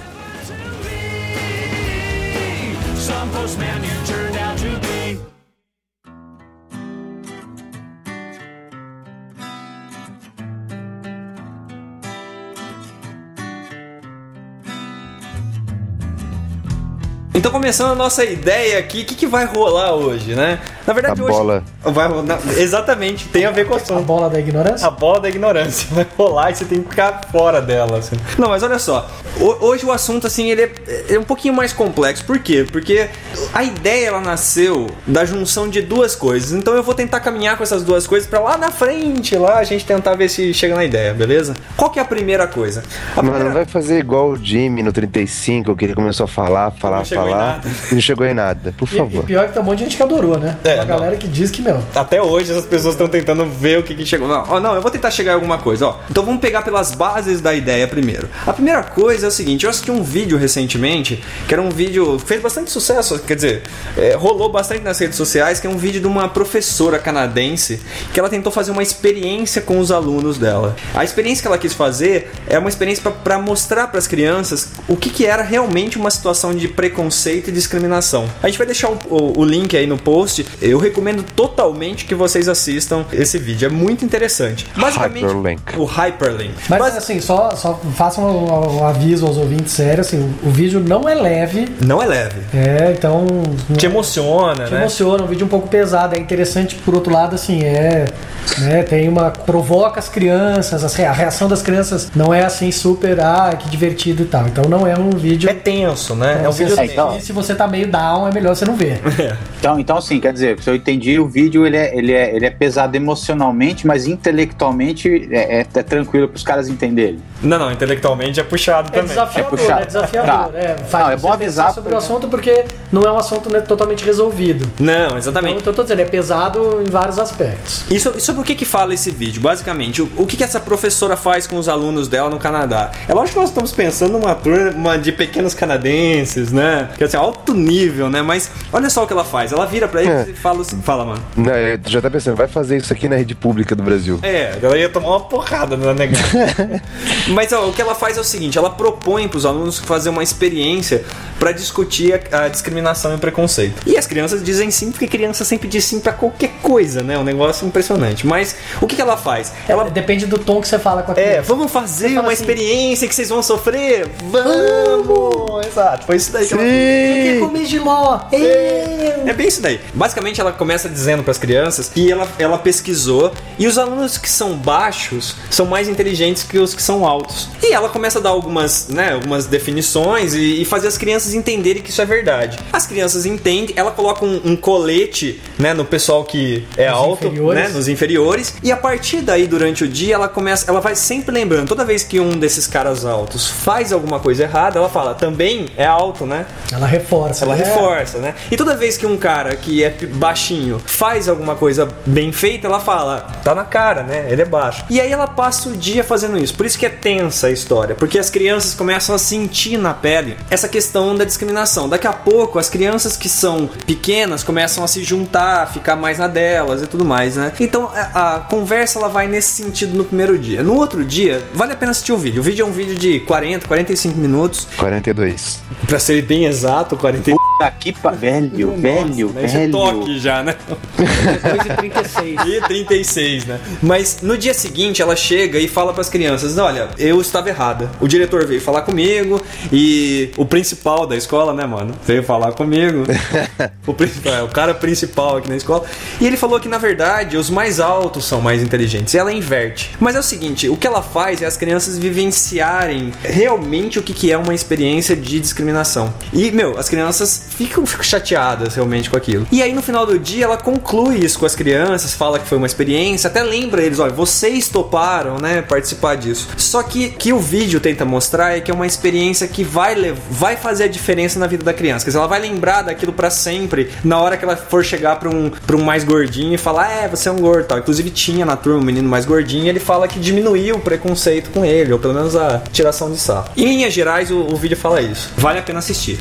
Então, começando a nossa ideia aqui, o que vai rolar hoje, né? Na verdade, a hoje... bola. Exatamente, tem a ver com o assunto. A bola da ignorância? A bola da ignorância. Vai rolar e você tem que ficar fora dela. Assim. Não, mas olha só. Hoje o assunto, assim, ele é um pouquinho mais complexo. Por quê? Porque a ideia, ela nasceu da junção de duas coisas. Então eu vou tentar caminhar com essas duas coisas pra lá na frente, lá a gente tentar ver se chega na ideia, beleza? Qual que é a primeira coisa? Mano, vai fazer igual o Jimmy no 35, que ele começou a falar. Não chegou em nada, por favor. E pior que tá um monte de gente que adorou, né? É, a galera que diz que, meu... Até hoje essas pessoas estão tentando ver o que chegou. Não, eu vou tentar chegar em alguma coisa, ó. Então vamos pegar pelas bases da ideia primeiro. A primeira coisa é o seguinte, eu assisti um vídeo recentemente, que era um vídeo... Fez bastante sucesso, quer dizer, rolou bastante nas redes sociais, que é um vídeo de uma professora canadense, que ela tentou fazer uma experiência com os alunos dela. A experiência que ela quis fazer é uma experiência para mostrar para as crianças o que era realmente uma situação de preconceito e discriminação. A gente vai deixar o link aí no post. Eu recomendo totalmente que vocês assistam esse vídeo, é muito interessante. Basicamente, o hyperlink. Mas assim, só faça um aviso aos ouvintes, sério, assim, o vídeo não é leve. Não é leve. É, então... Te emociona, né? Emociona, um vídeo um pouco pesado, é interessante, por outro lado, assim, né, tem uma... Provoca as crianças, assim, a reação das crianças não é assim super, que divertido e tal. Então não é um vídeo... É tenso, né? É um vídeo tenso. Então, se você tá meio down, é melhor você não ver. Então sim, quer dizer, se eu entendi, o vídeo ele é pesado emocionalmente, mas intelectualmente é tranquilo pros caras entenderem. Não, intelectualmente é puxado também. É desafiador. Tá. É bom avisar sobre o assunto, porque não é um assunto, né, totalmente resolvido. Não, exatamente. Então eu tô dizendo, é pesado em vários aspectos. E sobre o que fala esse vídeo? Basicamente, o que essa professora faz com os alunos dela no Canadá? É lógico que nós estamos pensando numa turma de pequenos canadenses, né? Que assim, alto nível, né? Mas olha só o que ela faz. Ela vira pra eles e fala assim... Fala, mano. Não, eu já tá pensando, vai fazer isso aqui na rede pública do Brasil. Ela ia tomar uma porrada na negada. Mas ó, o que ela faz é o seguinte, ela propõe pros alunos fazer uma experiência pra discutir a discriminação e o preconceito. E as crianças dizem sim, porque criança sempre diz sim pra qualquer coisa, né? Um negócio impressionante. Mas o que ela faz? Ela... Depende do tom que você fala com a criança. Vamos fazer uma experiência que vocês vão sofrer? Vamos! Exato, foi isso daí. Sim. Que ela... comer giló! É bem isso daí. Basicamente, ela começa dizendo pras crianças que ela pesquisou e os alunos que são baixos são mais inteligentes que os que são altos. E ela começa a dar algumas definições e fazer as crianças entenderem que isso é verdade. As crianças entendem, ela coloca um colete, né, no pessoal que é alto, né, nos inferiores, e a partir daí, durante o dia, ela vai sempre lembrando, toda vez que um desses caras altos faz alguma coisa errada, ela fala, também é alto, né? Ela reforça. Ela reforça, né? E toda vez que um cara que é baixinho faz alguma coisa bem feita, ela fala, tá na cara, né? Ele é baixo. E aí ela passa o dia fazendo isso. Por isso que é tensa a história, porque as crianças começam a sentir na pele essa questão da discriminação. Daqui a pouco, as crianças que são pequenas começam a se juntar, ficar mais na delas e tudo mais, né? Então, a conversa, ela vai nesse sentido no primeiro dia. No outro dia, vale a pena assistir o vídeo. O vídeo é um vídeo de 40, 45 minutos. 42. Pra ser bem exato, 42. Puta que pa... Velho. Esse toque já, né? 2:36. E 36, né? Mas no dia seguinte, ela chega e fala pras crianças, olha, eu estava errada. O diretor veio falar comigo e o principal da escola, né, mano? Veio falar comigo. O cara principal aqui na escola. E ele falou que, na verdade, os mais altos são mais inteligentes. E ela inverte. Mas é o seguinte, o que ela faz é as crianças vivenciarem realmente o que é uma experiência de discriminação. E, meu, as crianças ficam chateadas realmente com aquilo. E aí, no final do dia, ela conclui isso com as crianças, fala que foi uma experiência, até lembra eles, olha, vocês toparam, né, participar disso. Só que o vídeo tenta mostrar é que é uma experiência que vai fazer a diferença na vida da criança. Quer dizer, ela vai lembrar daquilo pra sempre na hora que ela for chegar pra um mais gordinho e falar, você é um gordo, tal. Inclusive, tinha na turma um menino mais gordinho e ele fala que diminuiu o preconceito com ele, ou pelo menos a tiração de sarro. Em linhas gerais, o vídeo fala isso. Vale a pena assistir.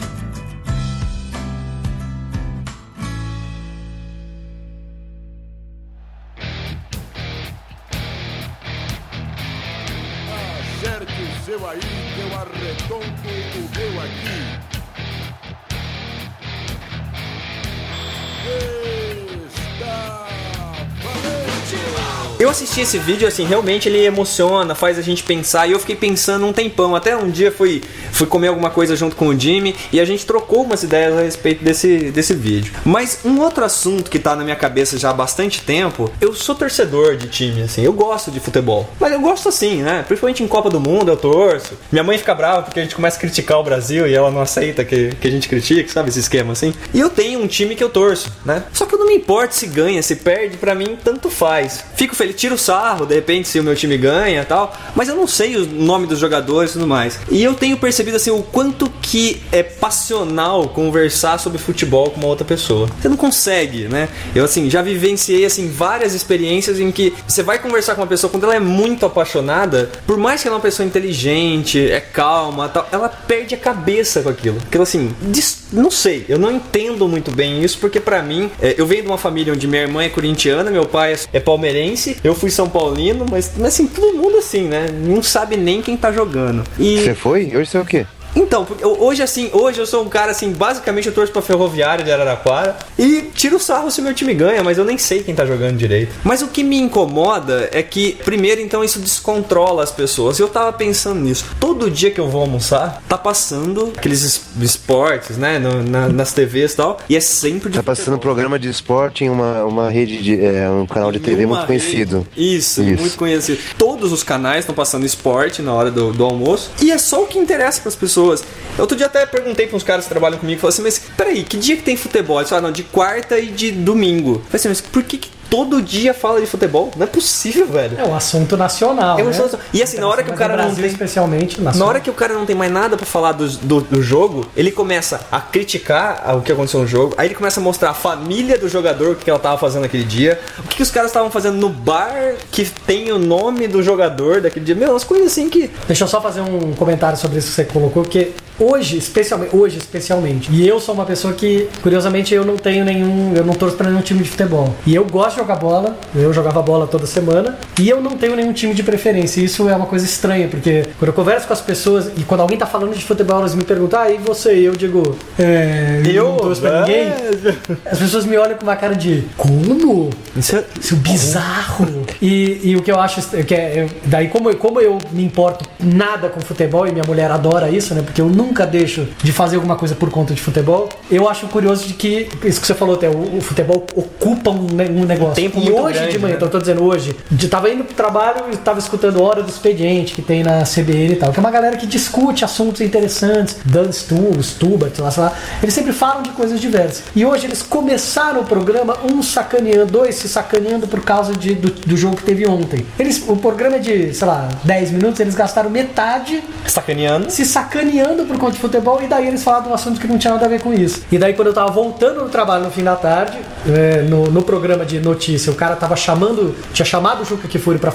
Eu assisti esse vídeo, assim, realmente ele emociona, faz a gente pensar, e eu fiquei pensando um tempão, até um dia fui comer alguma coisa junto com o Jimmy, e a gente trocou umas ideias a respeito desse vídeo. Mas um outro assunto que tá na minha cabeça já há bastante tempo, eu sou torcedor de time, assim, eu gosto de futebol, mas eu gosto assim, né, principalmente em Copa do Mundo eu torço, minha mãe fica brava porque a gente começa a criticar o Brasil e ela não aceita que a gente critique, sabe, esse esquema assim, e eu tenho um time que eu torço, né, só que eu não me importo se ganha, se perde, pra mim tanto faz, fico feliz, tiro o sarro, de repente se o meu time ganha e tal, mas eu não sei o nome dos jogadores e tudo mais, e eu tenho percebido assim o quanto que é passional conversar sobre futebol com uma outra pessoa, você não consegue, né, eu assim, já vivenciei assim várias experiências em que você vai conversar com uma pessoa, quando ela é muito apaixonada, por mais que ela é uma pessoa inteligente, é calma e tal, ela perde a cabeça com aquilo assim, não sei, eu não entendo muito bem isso, porque pra mim, eu venho de uma família onde minha irmã é corintiana, meu pai é palmeirense, eu fui São Paulino, mas assim, todo mundo assim, né, não sabe nem quem tá jogando. E... Você foi? Hoje você é o quê? Então, hoje assim, hoje eu sou um cara assim, basicamente eu torço pra Ferroviária de Araraquara e tiro o sarro se meu time ganha, mas eu nem sei quem tá jogando direito. Mas o que me incomoda é que, primeiro, então isso descontrola as pessoas. Eu tava pensando nisso. Todo dia que eu vou almoçar, tá passando aqueles esportes, né, nas TVs e tal, e é sempre de... Tá passando um programa de esporte em uma rede, um canal de TV muito conhecido. Isso, muito conhecido. Todos os canais estão passando esporte na hora do almoço, e é só o que interessa pras pessoas. Outro dia até perguntei para uns caras que trabalham comigo, falei assim, mas peraí, que dia que tem futebol? Eles falaram, não, de quarta e de domingo. Falei assim, mas por que todo dia fala de futebol? Não é possível, velho. É um assunto nacional, né? E assim, na hora que o cara não tem... especialmente nacional. Na hora que o cara não tem mais nada pra falar do jogo, ele começa a criticar o que aconteceu no jogo, aí ele começa a mostrar a família do jogador, o que ela tava fazendo naquele dia, o que os caras estavam fazendo no bar que tem o nome do jogador daquele dia. Meu, umas coisas assim que... Deixa eu só fazer um comentário sobre isso que você colocou, porque... Hoje, especialmente, e eu sou uma pessoa que, curiosamente, eu não torço pra nenhum time de futebol. E eu gosto de jogar bola, eu jogava bola toda semana, e eu não tenho nenhum time de preferência. E isso é uma coisa estranha, porque quando eu converso com as pessoas, e quando alguém tá falando de futebol, elas me perguntam, e você? E eu digo, eu não torço pra ninguém. As pessoas me olham com uma cara de, como? Isso é bizarro. E o que eu acho, que daí como eu me importo nada com futebol, e minha mulher adora isso, né, porque eu nunca deixo de fazer alguma coisa por conta de futebol. Eu acho curioso de que isso que você falou até, o futebol ocupa um negócio. Um tempo e muito hoje grande, de manhã, né? Então eu tô dizendo hoje, tava indo pro trabalho e tava escutando Hora do Expediente, que tem na CBN e tal, que é uma galera que discute assuntos interessantes, dance tools, tuba, sei lá, eles sempre falam de coisas diversas. E hoje eles começaram o programa um sacaneando, dois se sacaneando por causa do jogo que teve ontem. O programa é de, sei lá, 10 minutos, eles gastaram metade se sacaneando por conta de futebol, e daí eles falaram de um assunto que não tinha nada a ver com isso. E daí quando eu tava voltando do trabalho no fim da tarde, no programa de notícia, o cara tava tinha chamado o Juca Kfouri pra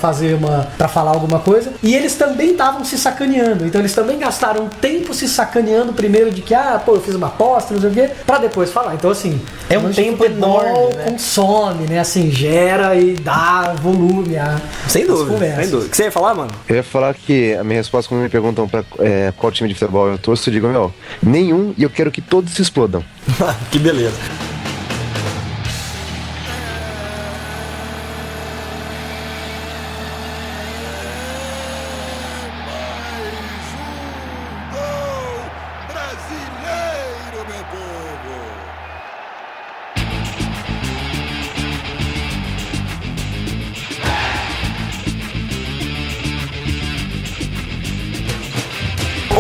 falar alguma coisa, e eles também estavam se sacaneando, então eles também gastaram tempo se sacaneando primeiro de que, eu fiz uma aposta, não sei o quê, pra depois falar. Então assim, é um tempo enorme, né? Consome, né, assim, gera e dá volume a Sem dúvida. O que você ia falar, mano? Eu ia falar que a minha resposta quando me perguntam pra qual time de futebol eu torço, eu digo, nenhum, e eu quero que todos se explodam. Que beleza.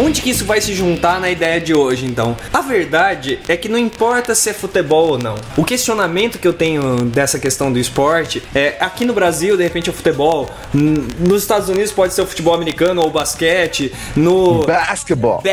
Onde que isso vai se juntar na ideia de hoje, então? A verdade é que não importa se é futebol ou não. O questionamento que eu tenho dessa questão do esporte é, aqui no Brasil, de repente, é o futebol. Nos Estados Unidos pode ser o futebol americano ou o basquete. No... Basketball.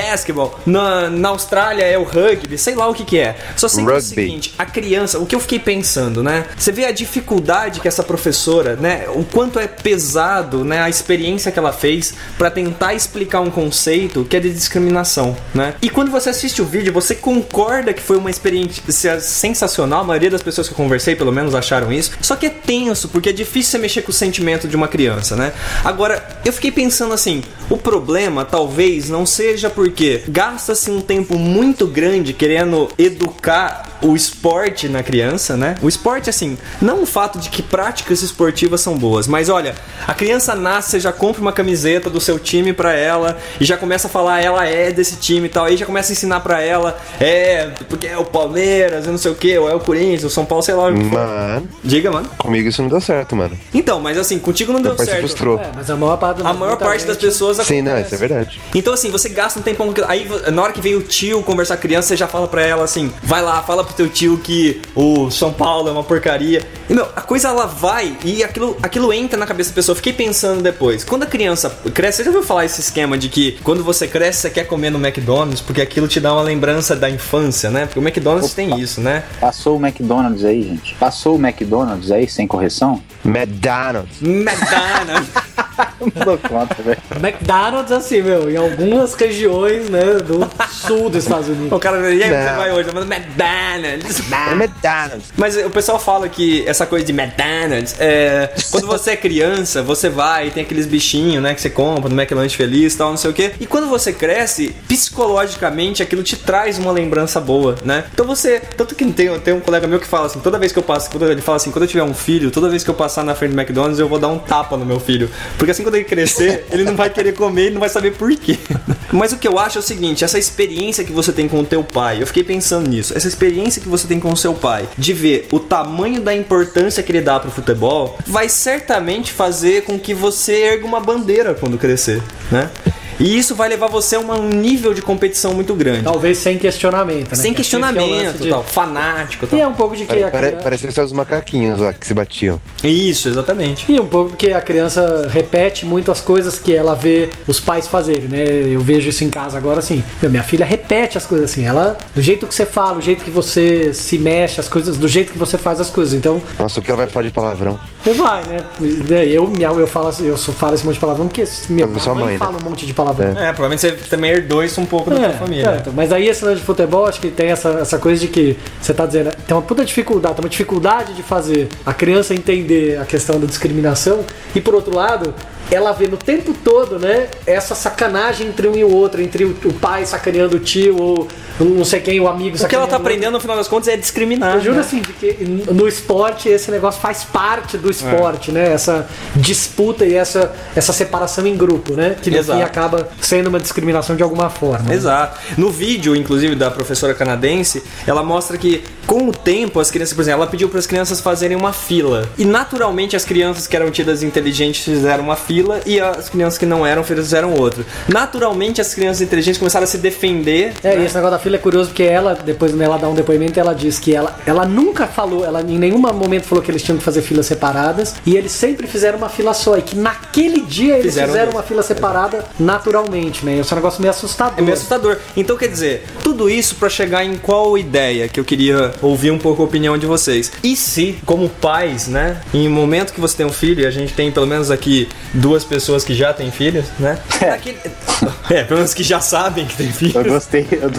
Na Austrália é o rugby, sei lá o que é. Só sei que é o seguinte, a criança... O que eu fiquei pensando, né? Você vê a dificuldade que essa professora, né? O quanto é pesado, né? A experiência que ela fez pra tentar explicar um conceito que de discriminação, né? E quando você assiste o vídeo, você concorda que foi uma experiência sensacional, a maioria das pessoas que eu conversei, pelo menos, acharam isso, só que é tenso, porque é difícil você mexer com o sentimento de uma criança, né? Agora, eu fiquei pensando assim, o problema talvez não seja porque gasta-se um tempo muito grande querendo educar o esporte na criança, né? O esporte, assim, não o fato de que práticas esportivas são boas, mas olha, a criança nasce, você já compra uma camiseta do seu time pra ela e já começa a falar, ela é desse time e tal, aí já começa a ensinar pra ela, é, porque é o Palmeiras, eu não sei o que, ou é o Corinthians, o São Paulo, sei lá. Mano, diga, mano. Comigo isso não deu certo, mano. Então, mas assim, contigo não deu certo. Frustrou. É, mas a maior parte das pessoas... Sim, acontece. Não, isso é verdade. Então, assim, você gasta um tempão... Aí, na hora que vem o tio conversar com a criança, você já fala pra ela assim, vai lá, fala pro teu tio que o São Paulo é uma porcaria. E, meu, a coisa, ela vai e aquilo entra na cabeça da pessoa. Eu fiquei pensando depois. Quando a criança cresce... Você já ouviu falar esse esquema de que quando você cresce, você quer comer no McDonald's porque aquilo te dá uma lembrança da infância, né? Porque o McDonald's tem isso, né? Passou o McDonald's aí, gente. Passou o McDonald's aí, sem correção? McDonald's. Não dou conta, velho. McDonald's, assim, meu, em algumas regiões, né, do sul dos Estados Unidos. O cara, e aí você vai hoje, mas McDonald's. Mas o pessoal fala que essa coisa de McDonald's, quando você é criança, você vai e tem aqueles bichinhos, né, que você compra no McLanche Feliz e tal, não sei o quê. E quando você cresce, psicologicamente, aquilo te traz uma lembrança boa, né? Então você, tanto que tem um colega meu que fala assim, toda vez que eu passo, quando ele fala assim, quando eu tiver um filho, toda vez que eu passar na frente do McDonald's, eu vou dar um tapa no meu filho. Porque assim, quando ele crescer, ele não vai querer comer, ele não vai saber por quê. Mas o que eu acho é o seguinte, essa experiência que você tem com o teu pai, eu fiquei pensando nisso, essa experiência que você tem com o seu pai, de ver o tamanho da importância que ele dá pro futebol, vai certamente fazer com que você erga uma bandeira quando crescer, né? E isso vai levar você a um nível de competição muito grande. Talvez sem questionamento, né? Sem questionamento, tal, fanático, tal. E é um pouco de que a criança... Parece que são os macaquinhos lá que se batiam. Isso, exatamente. E um pouco que a criança repete muito as coisas que ela vê os pais fazerem, né? Eu vejo isso em casa agora, assim. Minha filha repete as coisas, assim. Ela, do jeito que você fala, do jeito que você se mexe, as coisas, do jeito que você faz as coisas, então... Nossa, o que ela vai falar de palavrão? Vai, né? Eu falo esse monte de palavrão porque minha mãe fala, né, um monte de palavrão. Provavelmente você também herdou isso um pouco da sua família. Certo. Mas aí esse lance de futebol, acho que tem essa coisa de que você tá dizendo, tem uma puta dificuldade, tem uma dificuldade de fazer a criança entender a questão da discriminação e, por outro lado, ela vê no tempo todo, né, essa sacanagem entre um e o outro, entre o pai sacaneando o tio, ou não sei quem, o amigo sacaneando. O que ela tá aprendendo, no final das contas, é discriminar. Eu juro, né, assim, de que no esporte esse negócio faz parte do esporte, né, essa disputa e essa separação em grupo, né, que no fim acaba sendo uma discriminação de alguma forma. Exato. Né? No vídeo, inclusive, da professora canadense, ela mostra que com o tempo as crianças, por exemplo, ela pediu para as crianças fazerem uma fila. E naturalmente as crianças que eram tidas inteligentes fizeram uma fila e as crianças que não eram fizeram outro. Naturalmente as crianças inteligentes começaram a se defender. E esse negócio da filha é curioso porque ela, depois ela dá um depoimento e ela diz que ela nunca falou, ela em nenhum momento falou que eles tinham que fazer filas separadas e eles sempre fizeram uma fila só e que naquele dia eles fizeram uma fila separada naturalmente, né? Esse é um negócio meio assustador. É meio assustador. Então, quer dizer, tudo isso pra chegar em qual ideia que eu queria ouvir um pouco a opinião de vocês. E se, como pais, né, em um momento que você tem um filho, e a gente tem pelo menos aqui duas pessoas que já têm filhos, né? Pelo menos que já sabem que tem filhos. Eu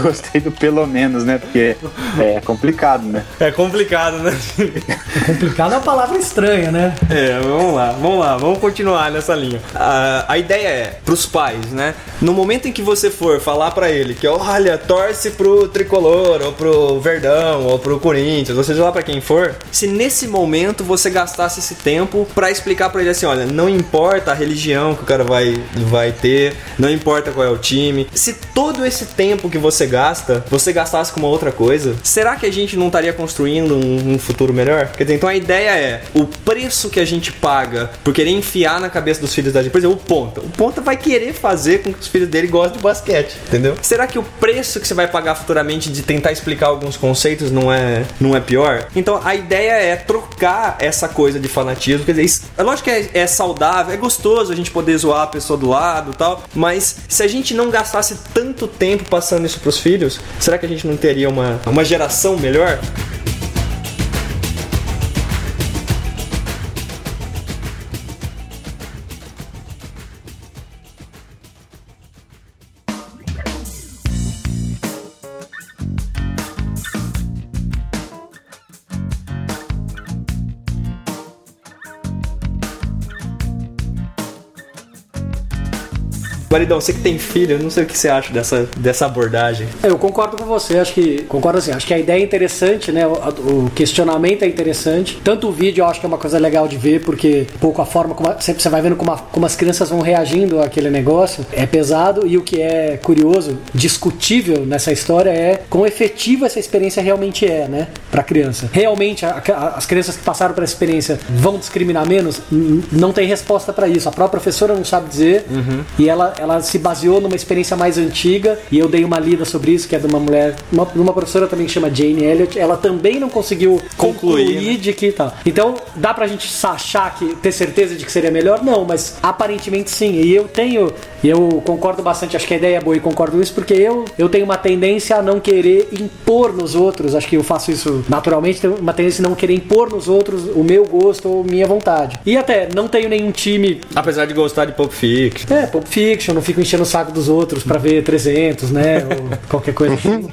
gostei do pelo menos, né? Porque é complicado, né? Complicado é uma palavra estranha, né? Vamos lá, vamos continuar nessa linha. A ideia é, pros pais, né? No momento em que você for falar pra ele que, olha, torce pro Tricolor, ou pro Verdão, ou pro Corinthians, ou seja lá pra quem for, se nesse momento você gastasse esse tempo pra explicar pra ele assim, olha, não importa a religião que o cara vai ter, não importa qual é o time. Se todo esse tempo que você gasta, você gastasse com uma outra coisa, será que a gente não estaria construindo um futuro melhor? Quer dizer, então a ideia é, o preço que a gente paga por querer enfiar na cabeça dos filhos da gente, por exemplo, o Ponta vai querer fazer com que os filhos dele gostem de basquete, entendeu? Será que o preço que você vai pagar futuramente de tentar explicar alguns conceitos não é pior? Então a ideia é trocar essa coisa de fanatismo, quer dizer, isso, é lógico que é saudável, é gostoso a gente poder zoar a pessoa do lado e tal, mas se a gente não gastasse tanto tempo passando isso pros filhos, será que a gente não teria uma geração melhor? Maridão, você que tem filho, eu não sei o que você acha dessa abordagem. Eu concordo com você, acho que a ideia é interessante, né? O questionamento é interessante. Tanto o vídeo eu acho que é uma coisa legal de ver, porque um pouco a forma como sempre você vai vendo como as crianças vão reagindo àquele negócio é pesado, e o que é curioso, discutível nessa história é quão efetiva essa experiência realmente é, né? Pra criança. Realmente, as crianças que passaram por essa experiência vão discriminar menos? Não tem resposta pra isso. A própria professora não sabe dizer, e ela se baseou numa experiência mais antiga, e eu dei uma lida sobre isso, que é de uma mulher, uma professora também que chama Jane Elliott. Ela também não conseguiu concluir, né? De que tá. Então, dá pra gente achar que, ter certeza de que seria melhor? Não, mas aparentemente sim. E eu concordo bastante, acho que a ideia é boa e concordo com isso, porque eu tenho uma tendência a não querer impor nos outros, acho que eu faço isso naturalmente, tenho uma tendência a não querer impor nos outros o meu gosto ou minha vontade. E até, não tenho nenhum time... Apesar de gostar de Pulp Fiction. É, Pulp Fiction, não fico enchendo o saco dos outros pra ver 300, né, ou qualquer coisa assim.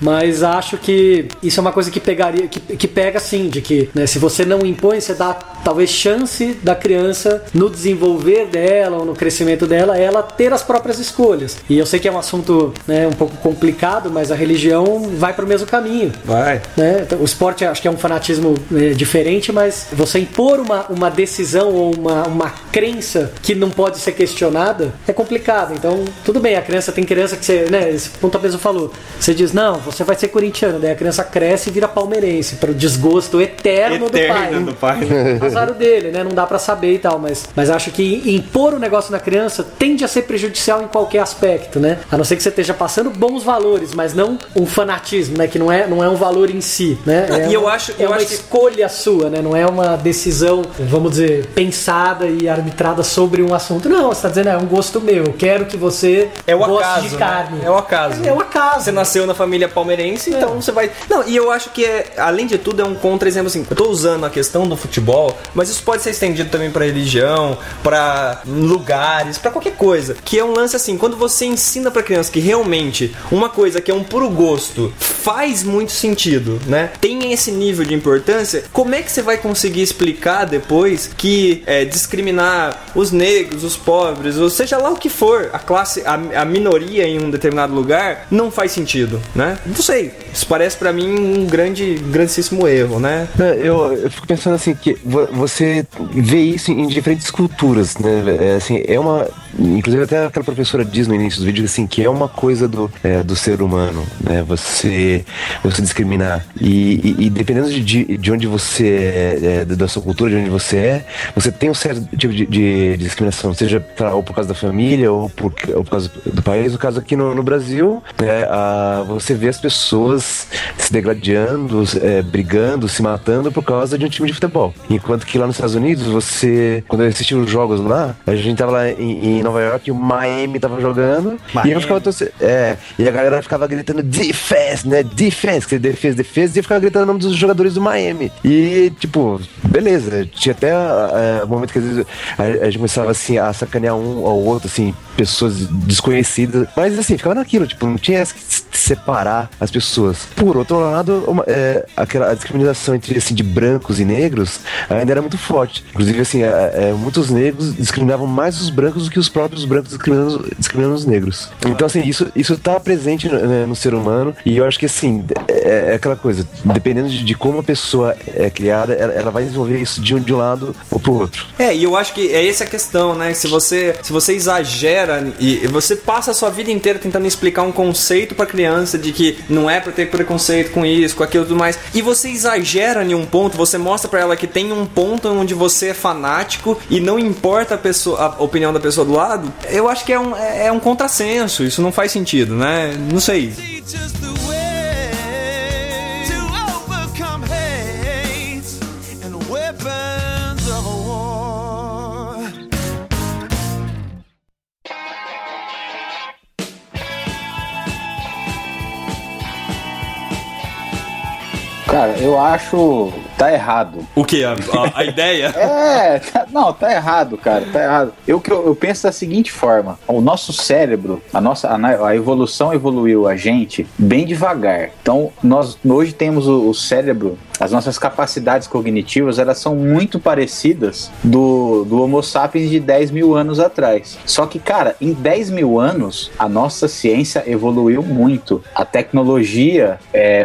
Mas acho que isso é uma coisa que pegaria, que pega sim, de que, né, se você não impõe, você dá talvez chance da criança no desenvolver dela ou no crescimento dela, ela ter as próprias escolhas. E eu sei que é um assunto, né, um pouco complicado, mas a religião vai pro mesmo caminho. Vai. Né? O esporte acho que é um fanatismo diferente, mas você impor uma decisão ou uma crença que não pode ser questionada é complicado. Então, tudo bem, a criança tem criança que você, né, esse ponto a pessoa falou, você diz, não, você vai ser corintiano, daí a criança cresce e vira palmeirense, para o desgosto eterno do pai. Azar dele, né, não dá pra saber e tal, mas acho que impor o negócio na criança tende a ser prejudicial em qualquer aspecto, né, a não ser que você esteja passando bons valores, mas não um fanatismo, né, que não é um valor em si, né, eu acho uma escolha sua, né, não é uma decisão, vamos dizer, pensada e arbitrada sobre um assunto, não, você tá dizendo, é um gosto meu, eu quero que você goste de carne. Né? É o acaso. É o acaso. Você nasceu na família palmeirense, então você vai... Não, e eu acho que além de tudo, é um contra-exemplo, assim, eu tô usando a questão do futebol, mas isso pode ser estendido também pra religião, pra lugares, pra qualquer coisa, que é um lance assim, quando você ensina pra criança que realmente uma coisa que é um puro gosto faz muito sentido, né? Tem esse nível de importância, como é que você vai conseguir explicar depois que discriminar os negros, os pobres, ou seja lá o que for, a classe, a minoria em um determinado lugar, não faz sentido, né? Não sei, isso parece pra mim um grandíssimo erro, né? Eu fico pensando assim, que você vê isso em diferentes culturas, né? Inclusive até aquela professora diz no início dos vídeos assim, que é uma coisa do ser humano, né? Você discriminar e dependendo de onde você é, da sua cultura, de onde você tem um certo tipo de discriminação, seja ou por causa da família ou por causa do país. No caso aqui no Brasil, né, você vê as pessoas se degradando, brigando, se matando por causa de um time de futebol, enquanto que lá nos Estados Unidos, quando eu assisti os jogos lá, a gente tava lá em Nova York, o Miami tava jogando, e eu ficava e a galera ficava gritando defense, né? Defense, que defesa, e eu ficava gritando o nome dos jogadores do Miami. E tipo, beleza, tinha até o momento que às vezes a gente começava assim a sacanear um ao outro, assim, pessoas desconhecidas, mas assim, ficava naquilo, tipo, não tinha que separar as pessoas. Por outro lado, aquela discriminação entre, assim, de brancos e negros ainda era muito forte. Inclusive, assim, muitos negros discriminavam mais os brancos do que os próprios brancos discriminando os negros. Então, assim, isso tá presente no ser humano, e eu acho que, assim, é aquela coisa, dependendo de como a pessoa é criada, ela vai desenvolver isso de um lado ou pro outro. E eu acho que é essa a questão, né? Se você exagera e você passa a sua vida inteira tentando explicar um conceito pra criança de que não é pra ter preconceito com isso, com aquilo e tudo mais, e você exagera em um ponto, você mostra pra ela que tem um ponto onde você é fanático e não importa a opinião da pessoa do lado, eu acho que é um contrassenso, isso não faz sentido, né? Não sei. Cara, eu acho... tá errado. O quê? A ideia? Tá errado, cara. Tá errado. Eu penso da seguinte forma. O nosso cérebro, a evolução evoluiu a gente bem devagar. Então, nós hoje temos o cérebro As nossas capacidades cognitivas, elas são muito parecidas do Homo sapiens de 10 mil anos atrás. Só que, cara, em 10 mil anos, a nossa ciência evoluiu muito. A tecnologia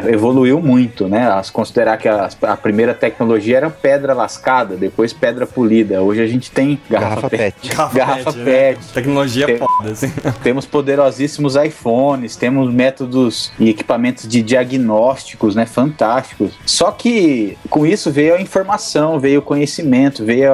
evoluiu muito, né? Se considerar que a primeira tecnologia era pedra lascada, depois pedra polida. Hoje a gente tem garrafa pet. Garrafa pet. Né? Tecnologia foda, assim. Temos poderosíssimos iPhones, temos métodos e equipamentos de diagnósticos, né? Fantásticos. Só que com isso veio a informação, veio o conhecimento, veio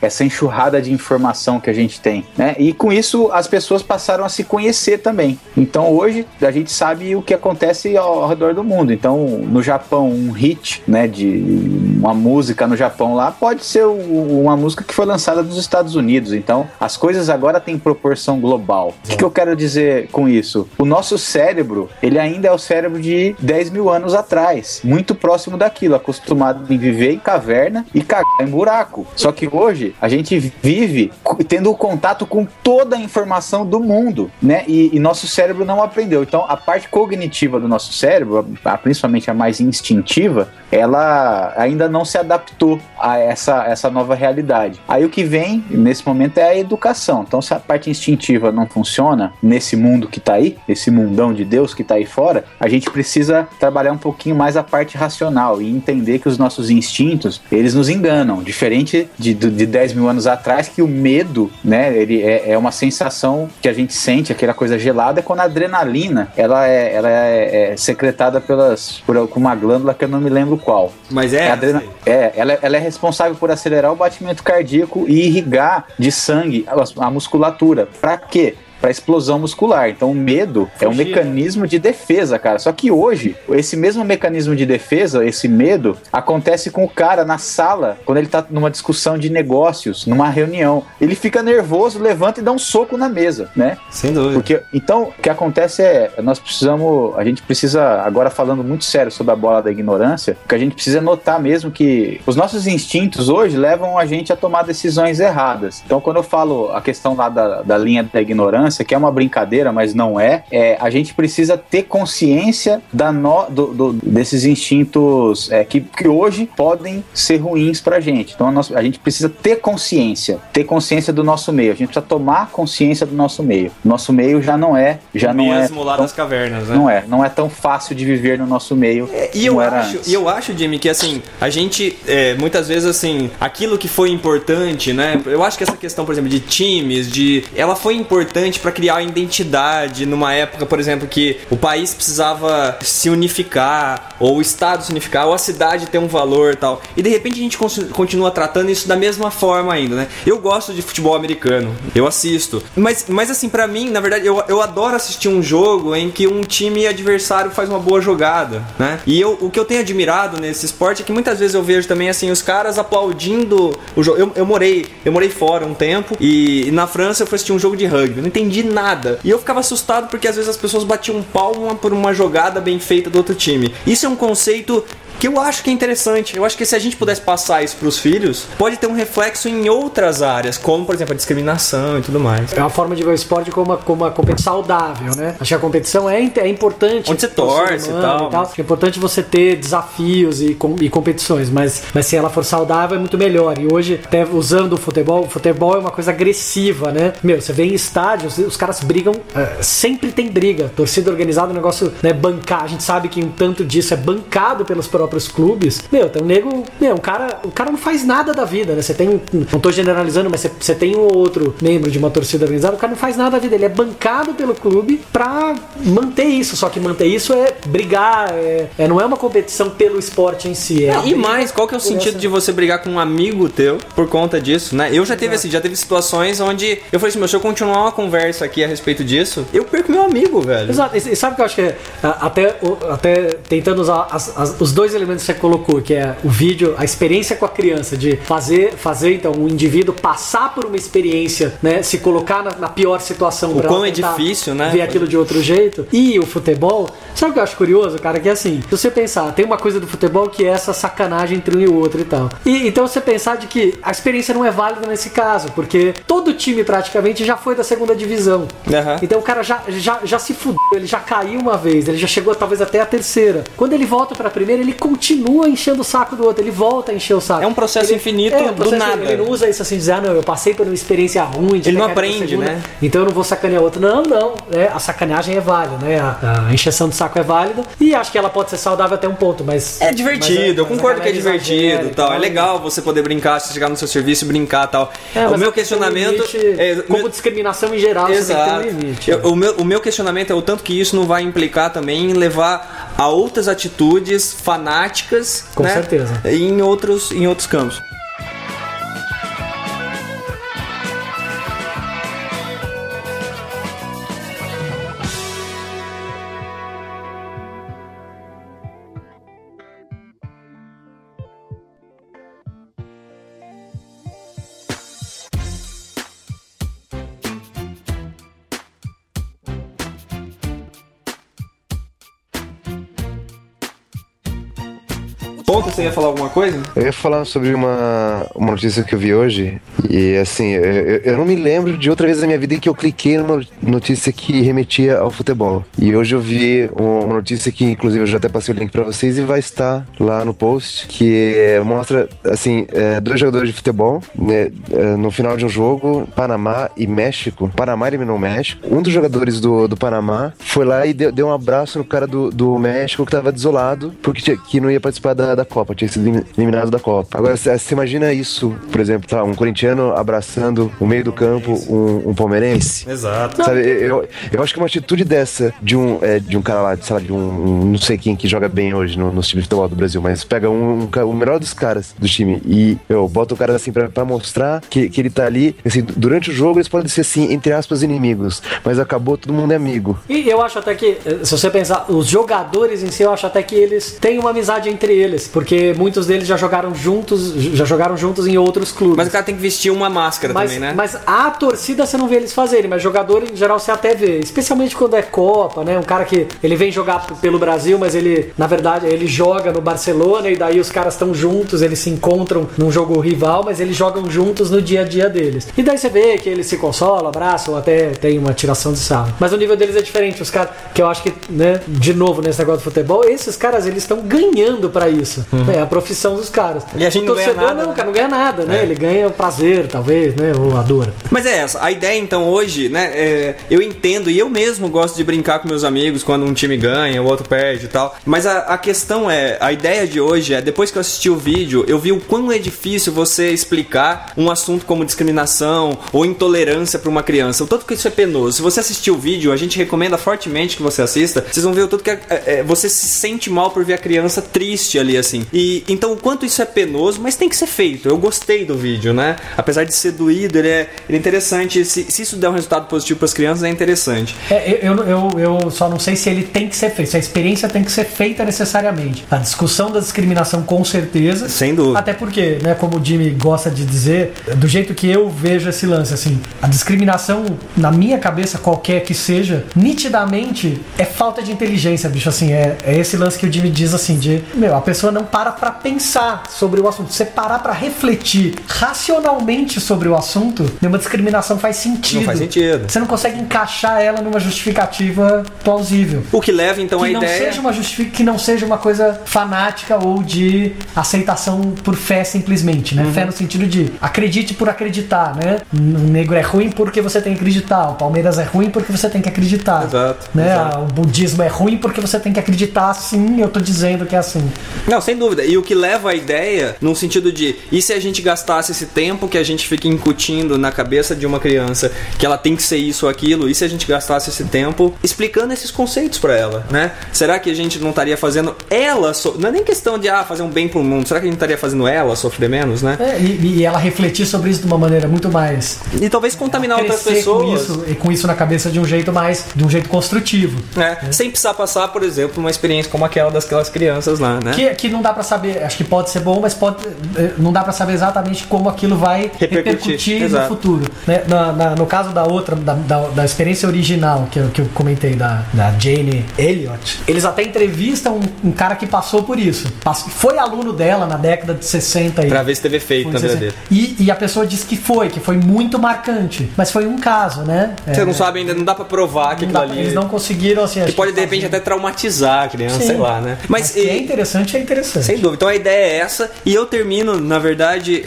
essa enxurrada de informação que a gente tem, né? E com isso as pessoas passaram a se conhecer também. Então hoje a gente sabe o que acontece ao redor do mundo. Então no Japão, um hit, né, de uma música no Japão lá pode ser uma música que foi lançada nos Estados Unidos. Então as coisas agora têm proporção global. O que eu quero dizer com isso? O nosso cérebro, ele ainda é o cérebro de 10 mil anos atrás, muito próximo daquilo, acostumado em viver em caverna e cagar em buraco. Só que hoje a gente vive tendo contato com toda a informação do mundo, né? E nosso cérebro não aprendeu. Então a parte cognitiva do nosso cérebro, principalmente a mais instintiva, ela ainda não se adaptou a essa nova realidade. Aí o que vem nesse momento é a educação. Então se a parte instintiva não funciona nesse mundo que tá aí, esse mundão de Deus que tá aí fora, a gente precisa trabalhar um pouquinho mais a parte racional e entender que os nossos instintos, eles nos enganam. Diferente de 10 mil anos atrás, que o medo, né, ele é uma sensação que a gente sente, aquela coisa gelada, quando a adrenalina ela é secretada por uma glândula que eu não me lembro qual. Mas ela é responsável por acelerar o batimento cardíaco e irrigar de sangue a musculatura. Pra quê? Pra explosão muscular. Então o medo é um mecanismo de defesa, cara. Só que hoje, esse mesmo mecanismo de defesa, esse medo, acontece com o cara na sala, quando ele tá numa discussão de negócios, numa reunião. Ele fica nervoso, levanta e dá um soco na mesa, né? Sem dúvida. Porque, então, o que acontece é, a gente precisa, agora falando muito sério sobre a bola da ignorância, que a gente precisa notar mesmo que os nossos instintos hoje levam a gente a tomar decisões erradas. Então quando eu falo a questão lá da linha da ignorância, que é uma brincadeira, mas não é, a gente precisa ter consciência desses instintos que hoje podem ser ruins pra gente. Então a gente precisa ter consciência do nosso meio. A gente precisa tomar consciência do nosso meio. Nosso meio já não é mesmo lá nas cavernas, né? Não é tão fácil de viver no nosso meio. E eu acho, Jimmy, que assim, a gente muitas vezes, assim, aquilo que foi importante, né? Eu acho que essa questão, por exemplo, de times, ela foi importante para criar a identidade numa época, por exemplo, que o país precisava se unificar, ou o estado se unificar, ou a cidade ter um valor e tal. E de repente a gente continua tratando isso da mesma forma ainda, né? Eu gosto de futebol americano, eu assisto. Mas assim, pra mim, na verdade, eu adoro assistir um jogo em que um time adversário faz uma boa jogada, né? E o que eu tenho admirado nesse esporte é que muitas vezes eu vejo também, assim, os caras aplaudindo o jogo. Eu morei fora um tempo e na França eu fui assistir um jogo de rugby. Eu não entendi nada. E eu ficava assustado porque às vezes as pessoas batiam palma por uma jogada bem feita do outro time. Isso é um conceito que eu acho que é interessante. Eu acho que se a gente pudesse passar isso pros filhos, pode ter um reflexo em outras áreas, como, por exemplo, a discriminação e tudo mais. É uma forma de ver o esporte como uma competição saudável, né? Acho que a competição é importante. Onde você torce e tal. É importante você ter desafios e competições, mas se ela for saudável é muito melhor. E hoje, até usando o futebol é uma coisa agressiva, né? Meu, você vê em estádios, os caras brigam, sempre tem briga. Torcida organizada, o negócio, né, bancar. A gente sabe que um tanto disso é bancado pelos próprios clubes. Meu, tem um nego... Meu, o cara não faz nada da vida, né? Você tem... Não tô generalizando, mas você tem um ou outro membro de uma torcida organizada, o cara não faz nada da vida. Ele é bancado pelo clube pra manter isso. Só que manter isso é brigar, não é uma competição pelo esporte em si. E mais, qual que é o sentido de você brigar com um amigo teu por conta disso, né? Eu já teve situações onde eu falei assim, meu, se eu continuar uma conversa aqui a respeito disso, eu perco meu amigo, velho. Exato. E sabe o que eu acho que é? Até tentando usar os dois elementos que você colocou, que é o vídeo, a experiência com a criança, de fazer então, o indivíduo passar por uma experiência, né, se colocar na pior situação pra ela tentar difícil, né? Ver aquilo de outro jeito. E o futebol, sabe o que eu acho curioso, cara? Que é assim, se você pensar, tem uma coisa do futebol que é essa sacanagem entre um e o outro e tal. E então você pensar de que a experiência não é válida nesse caso, porque todo time praticamente já foi da segunda divisão. Uhum. Então o cara já se fudeu, ele já caiu uma vez, ele já chegou talvez até a terceira. Quando ele volta pra primeira, ele continua enchendo o saco do outro, ele volta a encher o saco. É um processo infinito, é um processo do nada. Ele não usa isso assim, dizer, ah não, eu passei por uma experiência ruim. De ele não aprende, né? Então eu não vou sacanear o outro. Não, não, né? A sacaneagem é válida, né? A encheção do saco é válida e acho que ela pode ser saudável até um ponto, mas... É divertido, mas eu concordo que é divertido e tal. É legal você poder brincar, se chegar no seu serviço e brincar e tal. É, o meu questionamento... Limite, é, como discriminação em geral, exato. Você tem que ter um limite. O meu questionamento é o tanto que isso não vai implicar também em levar a outras atitudes fanáticas, com né? certeza. Em outros campos. Você ia falar alguma coisa? Eu ia falar sobre uma notícia que eu vi hoje. E assim, eu não me lembro de outra vez na minha vida em que eu cliquei numa notícia que remetia ao futebol. E hoje eu vi uma notícia que inclusive eu já até passei o link pra vocês e vai estar lá no post, que mostra assim, dois jogadores de futebol, né, no final de um jogo, Panamá e México. Panamá eliminou o México. Um dos jogadores do Panamá foi lá e deu um abraço no cara do México que tava desolado, porque que não ia participar da Copa, tinha sido eliminado da Copa. Agora, você imagina isso, por exemplo, tá, um corintiano abraçando o meio do campo, um palmeirense. Exato. Sabe, eu acho que uma atitude dessa de um cara lá, sei lá, de um não sei quem que joga bem hoje no time de futebol do Brasil, mas pega o melhor dos caras do time e eu boto o cara assim pra mostrar que ele tá ali, assim, durante o jogo eles podem ser assim, entre aspas, inimigos, mas acabou, todo mundo é amigo. E eu acho até que, se você pensar, os jogadores em si, eu acho até que eles têm uma amizade entre eles, porque muitos deles já jogaram juntos em outros clubes. Mas o cara tem que vestir uma máscara também, né? Mas a torcida você não vê eles fazerem, mas jogador em geral você até vê, especialmente quando é Copa, né? Um cara que ele vem jogar pelo Brasil, mas ele, na verdade, ele joga no Barcelona e daí os caras estão juntos, eles se encontram num jogo rival, mas eles jogam juntos no dia a dia deles. E daí você vê que eles se consolam, abraçam, até tem uma tiração de sarro. Mas o nível deles é diferente, os caras, que eu acho que, né, de novo nesse negócio de futebol, esses caras, eles estão ganhando pra isso. É a profissão dos caras. E a gente o torcedor não ganha nada, não, né? Cara, não ganha nada, né? É. Ele ganha o prazer, talvez, né? Ou a dor. Mas é essa. A ideia, então, hoje, né? Eu entendo e eu mesmo gosto de brincar com meus amigos quando um time ganha, o outro perde e tal. Mas a questão é, a ideia de hoje é, depois que eu assisti o vídeo, eu vi o quão é difícil você explicar um assunto como discriminação ou intolerância pra uma criança. O tanto que isso é penoso. Se você assistir o vídeo, a gente recomenda fortemente que você assista. Vocês vão ver o tanto que você se sente mal por ver a criança triste ali, assim. E então o quanto isso é penoso, mas tem que ser feito. Eu gostei do vídeo, né? Apesar de ser doído, ele é interessante. Se isso der um resultado positivo para as crianças, é interessante. Eu só não sei se ele tem que ser feito, se a experiência tem que ser feita necessariamente. A discussão da discriminação, com certeza. Sem dúvida. Até porque, né, como o Jimmy gosta de dizer, do jeito que eu vejo esse lance, assim, a discriminação, na minha cabeça, qualquer que seja, nitidamente é falta de inteligência, bicho. Assim, é esse lance que o Jimmy diz, assim, de, a pessoa não para pra pensar sobre o assunto. Você parar pra refletir racionalmente sobre o assunto, nenhuma discriminação faz sentido. Não faz sentido. Você não consegue encaixar ela numa justificativa plausível. O que leva, então, a ideia... Que não seja uma coisa fanática ou de aceitação por fé, simplesmente, né? Uhum. Fé no sentido de acredite por acreditar, né? O negro é ruim porque você tem que acreditar. O Palmeiras é ruim porque você tem que acreditar. Exato. Né? Exato. O budismo é ruim porque você tem que acreditar, sim, eu tô dizendo que é assim. Não, sem dúvida. E o que leva à ideia, num sentido de, e se a gente gastasse esse tempo que a gente fica incutindo na cabeça de uma criança que ela tem que ser isso ou aquilo, e se a gente gastasse esse tempo explicando esses conceitos pra ela, né? Será que a gente não estaria fazendo ela... Não é nem questão de, fazer um bem pro mundo. Será que a gente estaria fazendo ela sofrer menos, né? E ela refletir sobre isso de uma maneira muito mais... E talvez contaminar outras pessoas. Com isso na cabeça de um jeito mais... De um jeito construtivo. É. Sem precisar passar, por exemplo, uma experiência como aquela daquelas crianças lá, né? Que não dá pra saber, acho que pode ser bom, mas não dá pra saber exatamente como aquilo vai repercutir no futuro. Né? No caso da outra, da experiência original que eu comentei, da Jane Elliott, eles até entrevistam um cara que passou por isso. Foi aluno dela na década de 60. Pra ver se teve efeito na vida dele. E a pessoa disse que foi muito marcante, mas foi um caso, né? Você não sabe ainda, não dá pra provar que aquilo ali... Eles não conseguiram, assim... Que pode, de repente, até traumatizar a criança, sei lá, né? Mas é interessante, bastante. Sem dúvida. Então a ideia é essa. E eu termino, na verdade,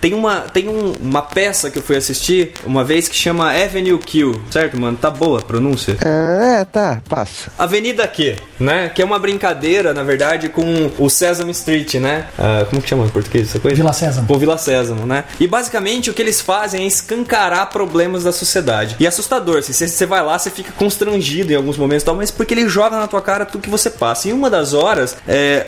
tem uma peça que eu fui assistir uma vez que chama Avenue Q, certo, mano? Tá boa a pronúncia? Tá, passa. Avenida Q, né? Que é uma brincadeira, na verdade, com o Sesame Street, né? Como que chama em português essa coisa? Vila Sésamo. Pô, Vila Sésamo, né? E basicamente o que eles fazem é escancarar problemas da sociedade. E é assustador, assim, você vai lá, você fica constrangido em alguns momentos e tal, mas porque ele joga na tua cara tudo que você passa. Em uma das horas,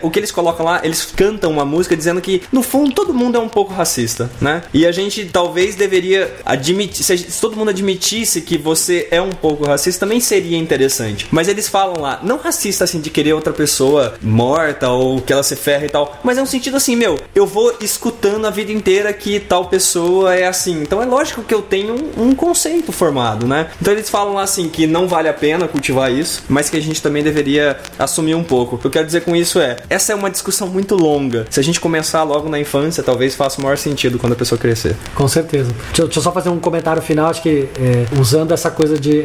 o que eles colocam lá, eles cantam uma música dizendo que, no fundo, todo mundo é um pouco racista, né? E a gente talvez deveria admitir, se todo mundo admitisse que você é um pouco racista, também seria interessante. Mas eles falam lá, não racista assim de querer outra pessoa morta ou que ela se ferra e tal, mas é um sentido assim, meu, eu vou escutando a vida inteira que tal pessoa é assim. Então é lógico que eu tenho um conceito formado, né? Então eles falam lá assim que não vale a pena cultivar isso, mas que a gente também deveria assumir um pouco. O que eu quero dizer com isso é, essa é uma discussão muito longa. Se a gente começar logo na infância, talvez faça o maior sentido quando a pessoa crescer. Com certeza. Deixa eu só fazer um comentário final, acho que usando essa coisa de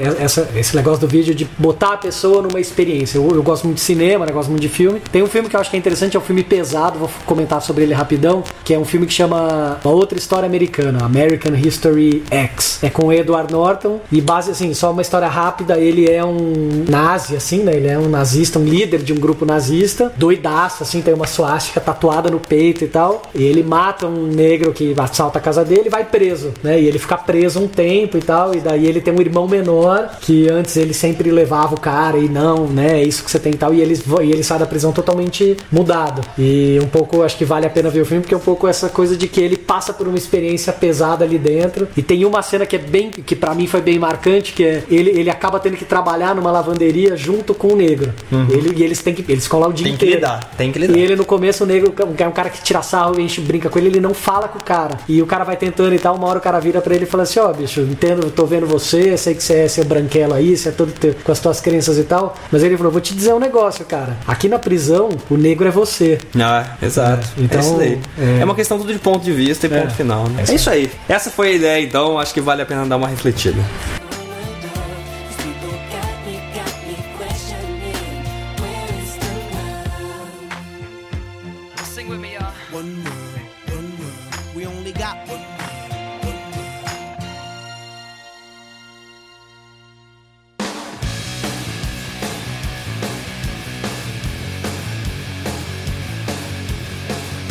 esse negócio do vídeo de botar a pessoa numa experiência. Eu gosto muito de cinema, né? Gosto muito de filme. Tem um filme que eu acho que é interessante, é um filme pesado, vou comentar sobre ele rapidão, que é um filme que chama Uma Outra História Americana, American History X. É com o Edward Norton e base, assim, só uma história rápida, ele é um nazi, assim, né? Ele é um nazista, um líder de um grupo nazista, doidaço, assim, tem uma suástica tatuada no peito e tal, e ele mata um negro que assalta a casa dele e vai preso, né? E ele fica preso um tempo e tal, e daí ele tem um irmão menor que antes ele sempre levava o cara e não, né? É isso que você tem e tal, e ele sai da prisão totalmente mudado. E um pouco, acho que vale a pena ver o filme, porque é um pouco essa coisa de que ele passa por uma experiência pesada ali dentro, e tem uma cena que é bem, que pra mim foi bem marcante, que é ele acaba tendo que trabalhar numa lavanderia junto com o negro. Uhum. Eles ficam lá o dia inteiro. Tem que lidar. E ele no começo, o negro, é um cara que tira sarro, enche, brinca com ele, ele não fala com o cara. E o cara vai tentando e tal, uma hora o cara vira pra ele e fala assim, ó, bicho, entendo, tô vendo você, sei que você é seu branquelo aí, você é todo teu, com as tuas crenças e tal, mas ele falou, vou te dizer um negócio, cara, aqui na prisão, o negro é você. Ah, exato. Então, é isso daí. É uma questão tudo de ponto de vista e ponto final, né? É isso aí. Essa foi a ideia, então, acho que vale a pena dar uma refletida.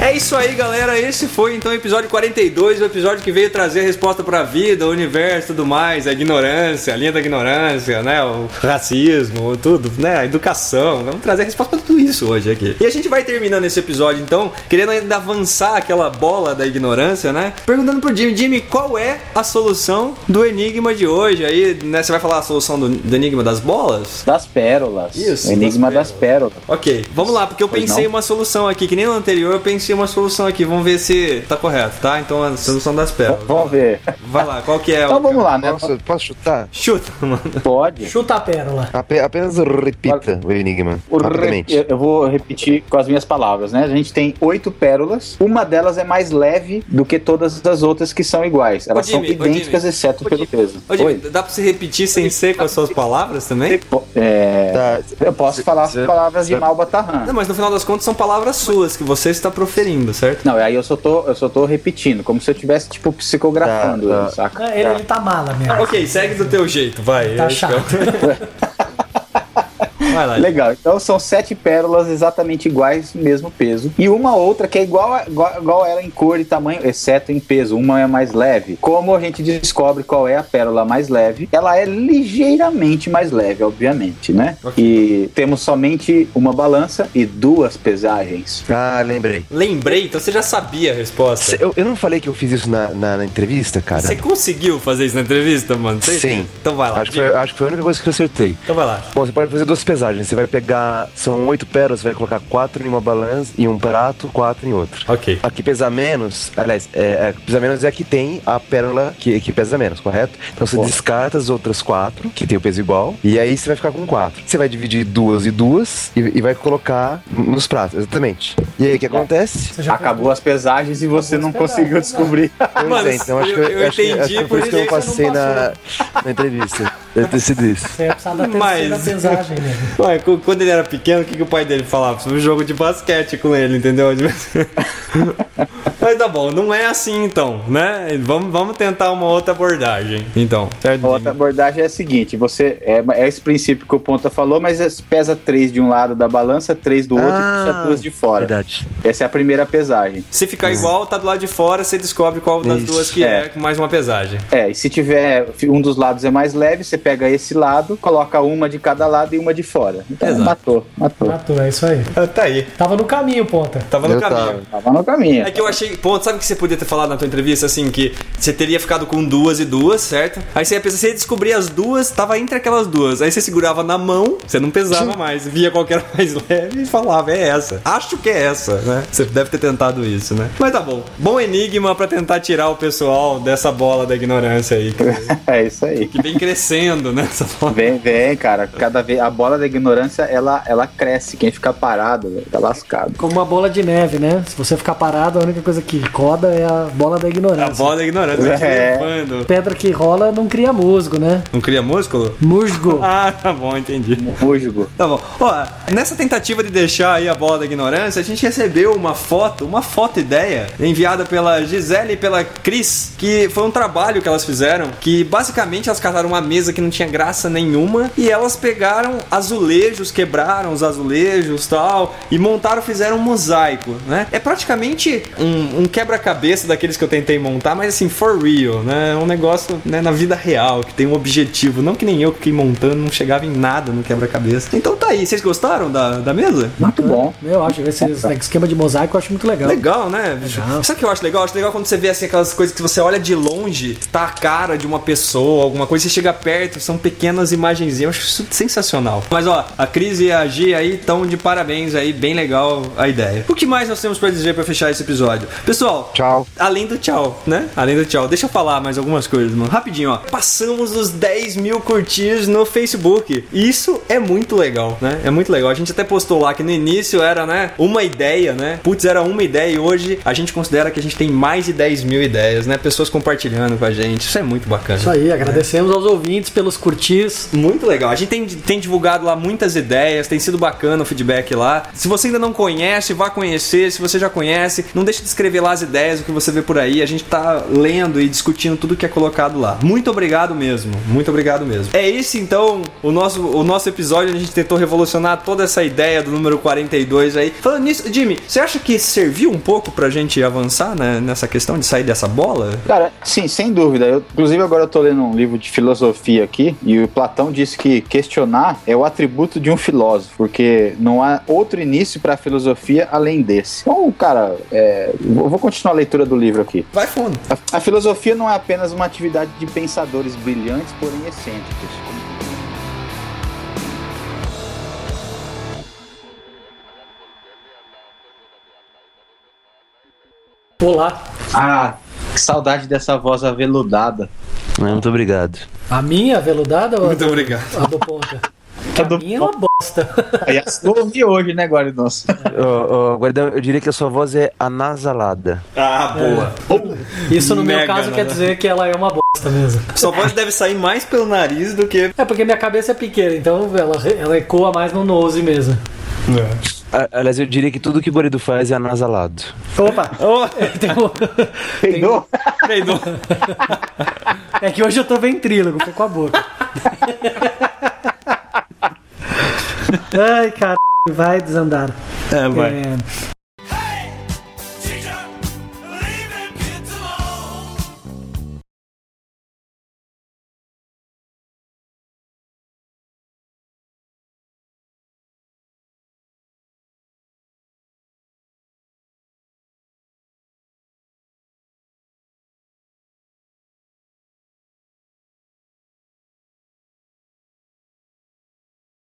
É isso aí, galera, esse foi então o episódio 42, o episódio que veio trazer a resposta pra vida, o universo, tudo mais, a ignorância, a linha da ignorância, né, o racismo, tudo, né, a educação, vamos trazer a resposta pra tudo isso hoje aqui. E a gente vai terminando esse episódio então, querendo ainda avançar aquela bola da ignorância, né, perguntando pro Jimmy, qual é a solução do enigma de hoje, aí, né, você vai falar a solução do enigma das bolas? Das pérolas. Isso. O enigma das pérolas. Ok, vamos lá, porque eu pensei uma solução aqui, que nem no anterior eu pensei uma solução aqui, vamos ver se tá correto, tá? Então a solução das pérolas. Vamos ver. Vai lá, qual que é? Então vamos lá, né? Posso chutar? Chuta, mano. Pode. Chuta a pérola. Apenas repita o enigma. Eu vou repetir com as minhas palavras, né? A gente tem 8 pérolas, uma delas é mais leve do que todas as outras que são iguais. Elas são idênticas, exceto pelo peso. Dá pra você repetir sem ser com as suas palavras também? Eu posso falar as palavras de Malba Tarran. Não, mas no final das contas são palavras suas que você está proferindo. Certo? Não, aí eu só tô repetindo, como se eu estivesse, tipo, psicografando, saca? Ele tá mala mesmo. Ok, segue do teu jeito, vai. Tá chato. Vai lá. Legal, então são 7 pérolas exatamente iguais, mesmo peso, e uma outra que é igual ela em cor e tamanho, exceto em peso, uma é mais leve. Como a gente descobre qual é a pérola mais leve? Ela é ligeiramente mais leve, obviamente, né? Okay. E temos somente uma balança e 2 pesagens. Ah, lembrei? Então você já sabia a resposta. Eu não falei que eu fiz isso na entrevista, cara? Você conseguiu fazer isso na entrevista, mano? Sim. Então vai lá. Acho que foi a única coisa que eu acertei. Então vai lá. Bom, você pode fazer 2 pesagens, você vai pegar, são 8 pérolas, você vai colocar 4 em uma balança, em um prato, 4 em outro. Ok. A que pesa menos, aliás, a que pesa menos é a que tem a pérola que pesa menos, correto? Então você descarta as outras 4, que tem o peso igual, e aí você vai ficar com 4. Você vai dividir 2 e 2 e vai colocar nos pratos, exatamente. E aí o que acontece? Acabou as pesagens e você não conseguiu descobrir. Pois é, então acho que eu entendi, acho que por isso que eu passei na entrevista. Deve ter sido isso. Você ia precisar da terceira pesagem, né? Ué, quando ele era pequeno, o que o pai dele falava? Um jogo de basquete com ele, entendeu? Mas tá bom, não é assim então, né? Vamos tentar uma outra abordagem. Então, a outra abordagem é a seguinte: você é esse princípio que o Ponta falou, mas pesa 3 de um lado da balança, 3 do outro e puxa 2 de fora. Verdade. Essa é a primeira pesagem. Se ficar igual, tá do lado de fora, você descobre qual das duas que é mais uma pesagem. É, e se tiver um dos lados é mais leve, você pega esse lado, coloca uma de cada lado e uma de fora. Então, matou, é isso aí. Tá aí. Tava no caminho, Ponta. Tava no caminho. É que eu achei, Ponta, sabe o que você podia ter falado na tua entrevista, assim, que você teria ficado com 2 e 2, certo? Aí você ia pensar, você ia descobrir as duas, tava entre aquelas duas. Aí você segurava na mão, você não pesava mais, via qual que era mais leve e falava, é essa. Acho que é essa, né? Você deve ter tentado isso, né? Mas tá bom. Bom enigma pra tentar tirar o pessoal dessa bola da ignorância aí. Que... é isso aí. Que vem crescendo. Nessa bola. Vem, cara. Cada vez a bola da ignorância ela cresce. Quem fica parado, véio, tá lascado. Como uma bola de neve, né? Se você ficar parado, a única coisa que roda é a bola da ignorância. A bola da ignorância. Pedra que rola não cria musgo, né? Não cria músculo? Musgo. Ah, tá bom, entendi. Musgo. Tá bom. Ó, nessa tentativa de deixar aí a bola da ignorância, a gente recebeu uma foto ideia enviada pela Gisele e pela Cris, que foi um trabalho que elas fizeram, que basicamente elas casaram uma mesa que não tinha graça nenhuma, e elas pegaram azulejos, quebraram os azulejos e tal, e montaram, fizeram um mosaico, né? É praticamente um quebra-cabeça daqueles que eu tentei montar, mas assim, for real, né? É um negócio, né, na vida real, que tem um objetivo, não que nem eu que fiquei montando, não chegava em nada no quebra-cabeça. Então tá aí, vocês gostaram da mesa? Muito bom. Eu acho, esse esquema de mosaico eu acho muito legal. Legal, né? Legal. Sabe o que eu acho legal? Eu acho legal quando você vê assim, aquelas coisas que você olha de longe, tá a cara de uma pessoa, alguma coisa, você chega perto, são pequenas imagenzinhas, eu acho isso sensacional. Mas ó, a Cris e a Gi aí estão de parabéns aí, bem legal a ideia. O que mais nós temos pra dizer pra fechar esse episódio? Pessoal, tchau. Além do tchau, né? Além do tchau, deixa eu falar mais algumas coisas, mano. Rapidinho, ó. Passamos dos 10 mil curtidas no Facebook. Isso é muito legal, né? É muito legal. A gente até postou lá que no início era, né, uma ideia, né? Putz, era uma ideia e hoje a gente considera que a gente tem mais de 10 mil ideias, né? Pessoas compartilhando com a gente. Isso é muito bacana. Isso aí, agradecemos aos ouvintes pelos curtis. Muito legal. A gente tem divulgado lá muitas ideias, tem sido bacana o feedback lá. Se você ainda não conhece, vá conhecer. Se você já conhece, não deixe de escrever lá as ideias, o que você vê por aí. A gente tá lendo e discutindo tudo que é colocado lá. Muito obrigado mesmo. Muito obrigado mesmo. É isso, então, o nosso episódio onde a gente tentou revolucionar toda essa ideia do número 42 aí. Falando nisso, Jimmy, você acha que serviu um pouco pra gente avançar, né, nessa questão de sair dessa bola? Cara, sim, sem dúvida. Inclusive agora eu tô lendo um livro de filosofia aqui, e o Platão disse que questionar é o atributo de um filósofo, porque não há outro início para a filosofia além desse. Então, cara, eu vou continuar a leitura do livro aqui. Vai fundo. A filosofia não é apenas uma atividade de pensadores brilhantes, porém excêntricos. Olá. Ah, que saudade dessa voz aveludada. Muito obrigado. A minha aveludada? Muito obrigado. A do Ponta. A minha é uma bosta. Aí assumi hoje, né, Guaridão? Guaridão, eu diria que a sua voz é anasalada. Ah, boa. É. Isso no meu caso quer dizer que ela é uma bosta mesmo. Sua voz deve sair mais pelo nariz do que... É, porque minha cabeça é pequena, então ela ecoa mais no nose mesmo. É. Aliás, eu diria que tudo que o Guarido faz é anasalado. Opa! Peidou? É que hoje eu tô ventrílogo, tô com a boca. Ai, cara, vai desandar. É, vai.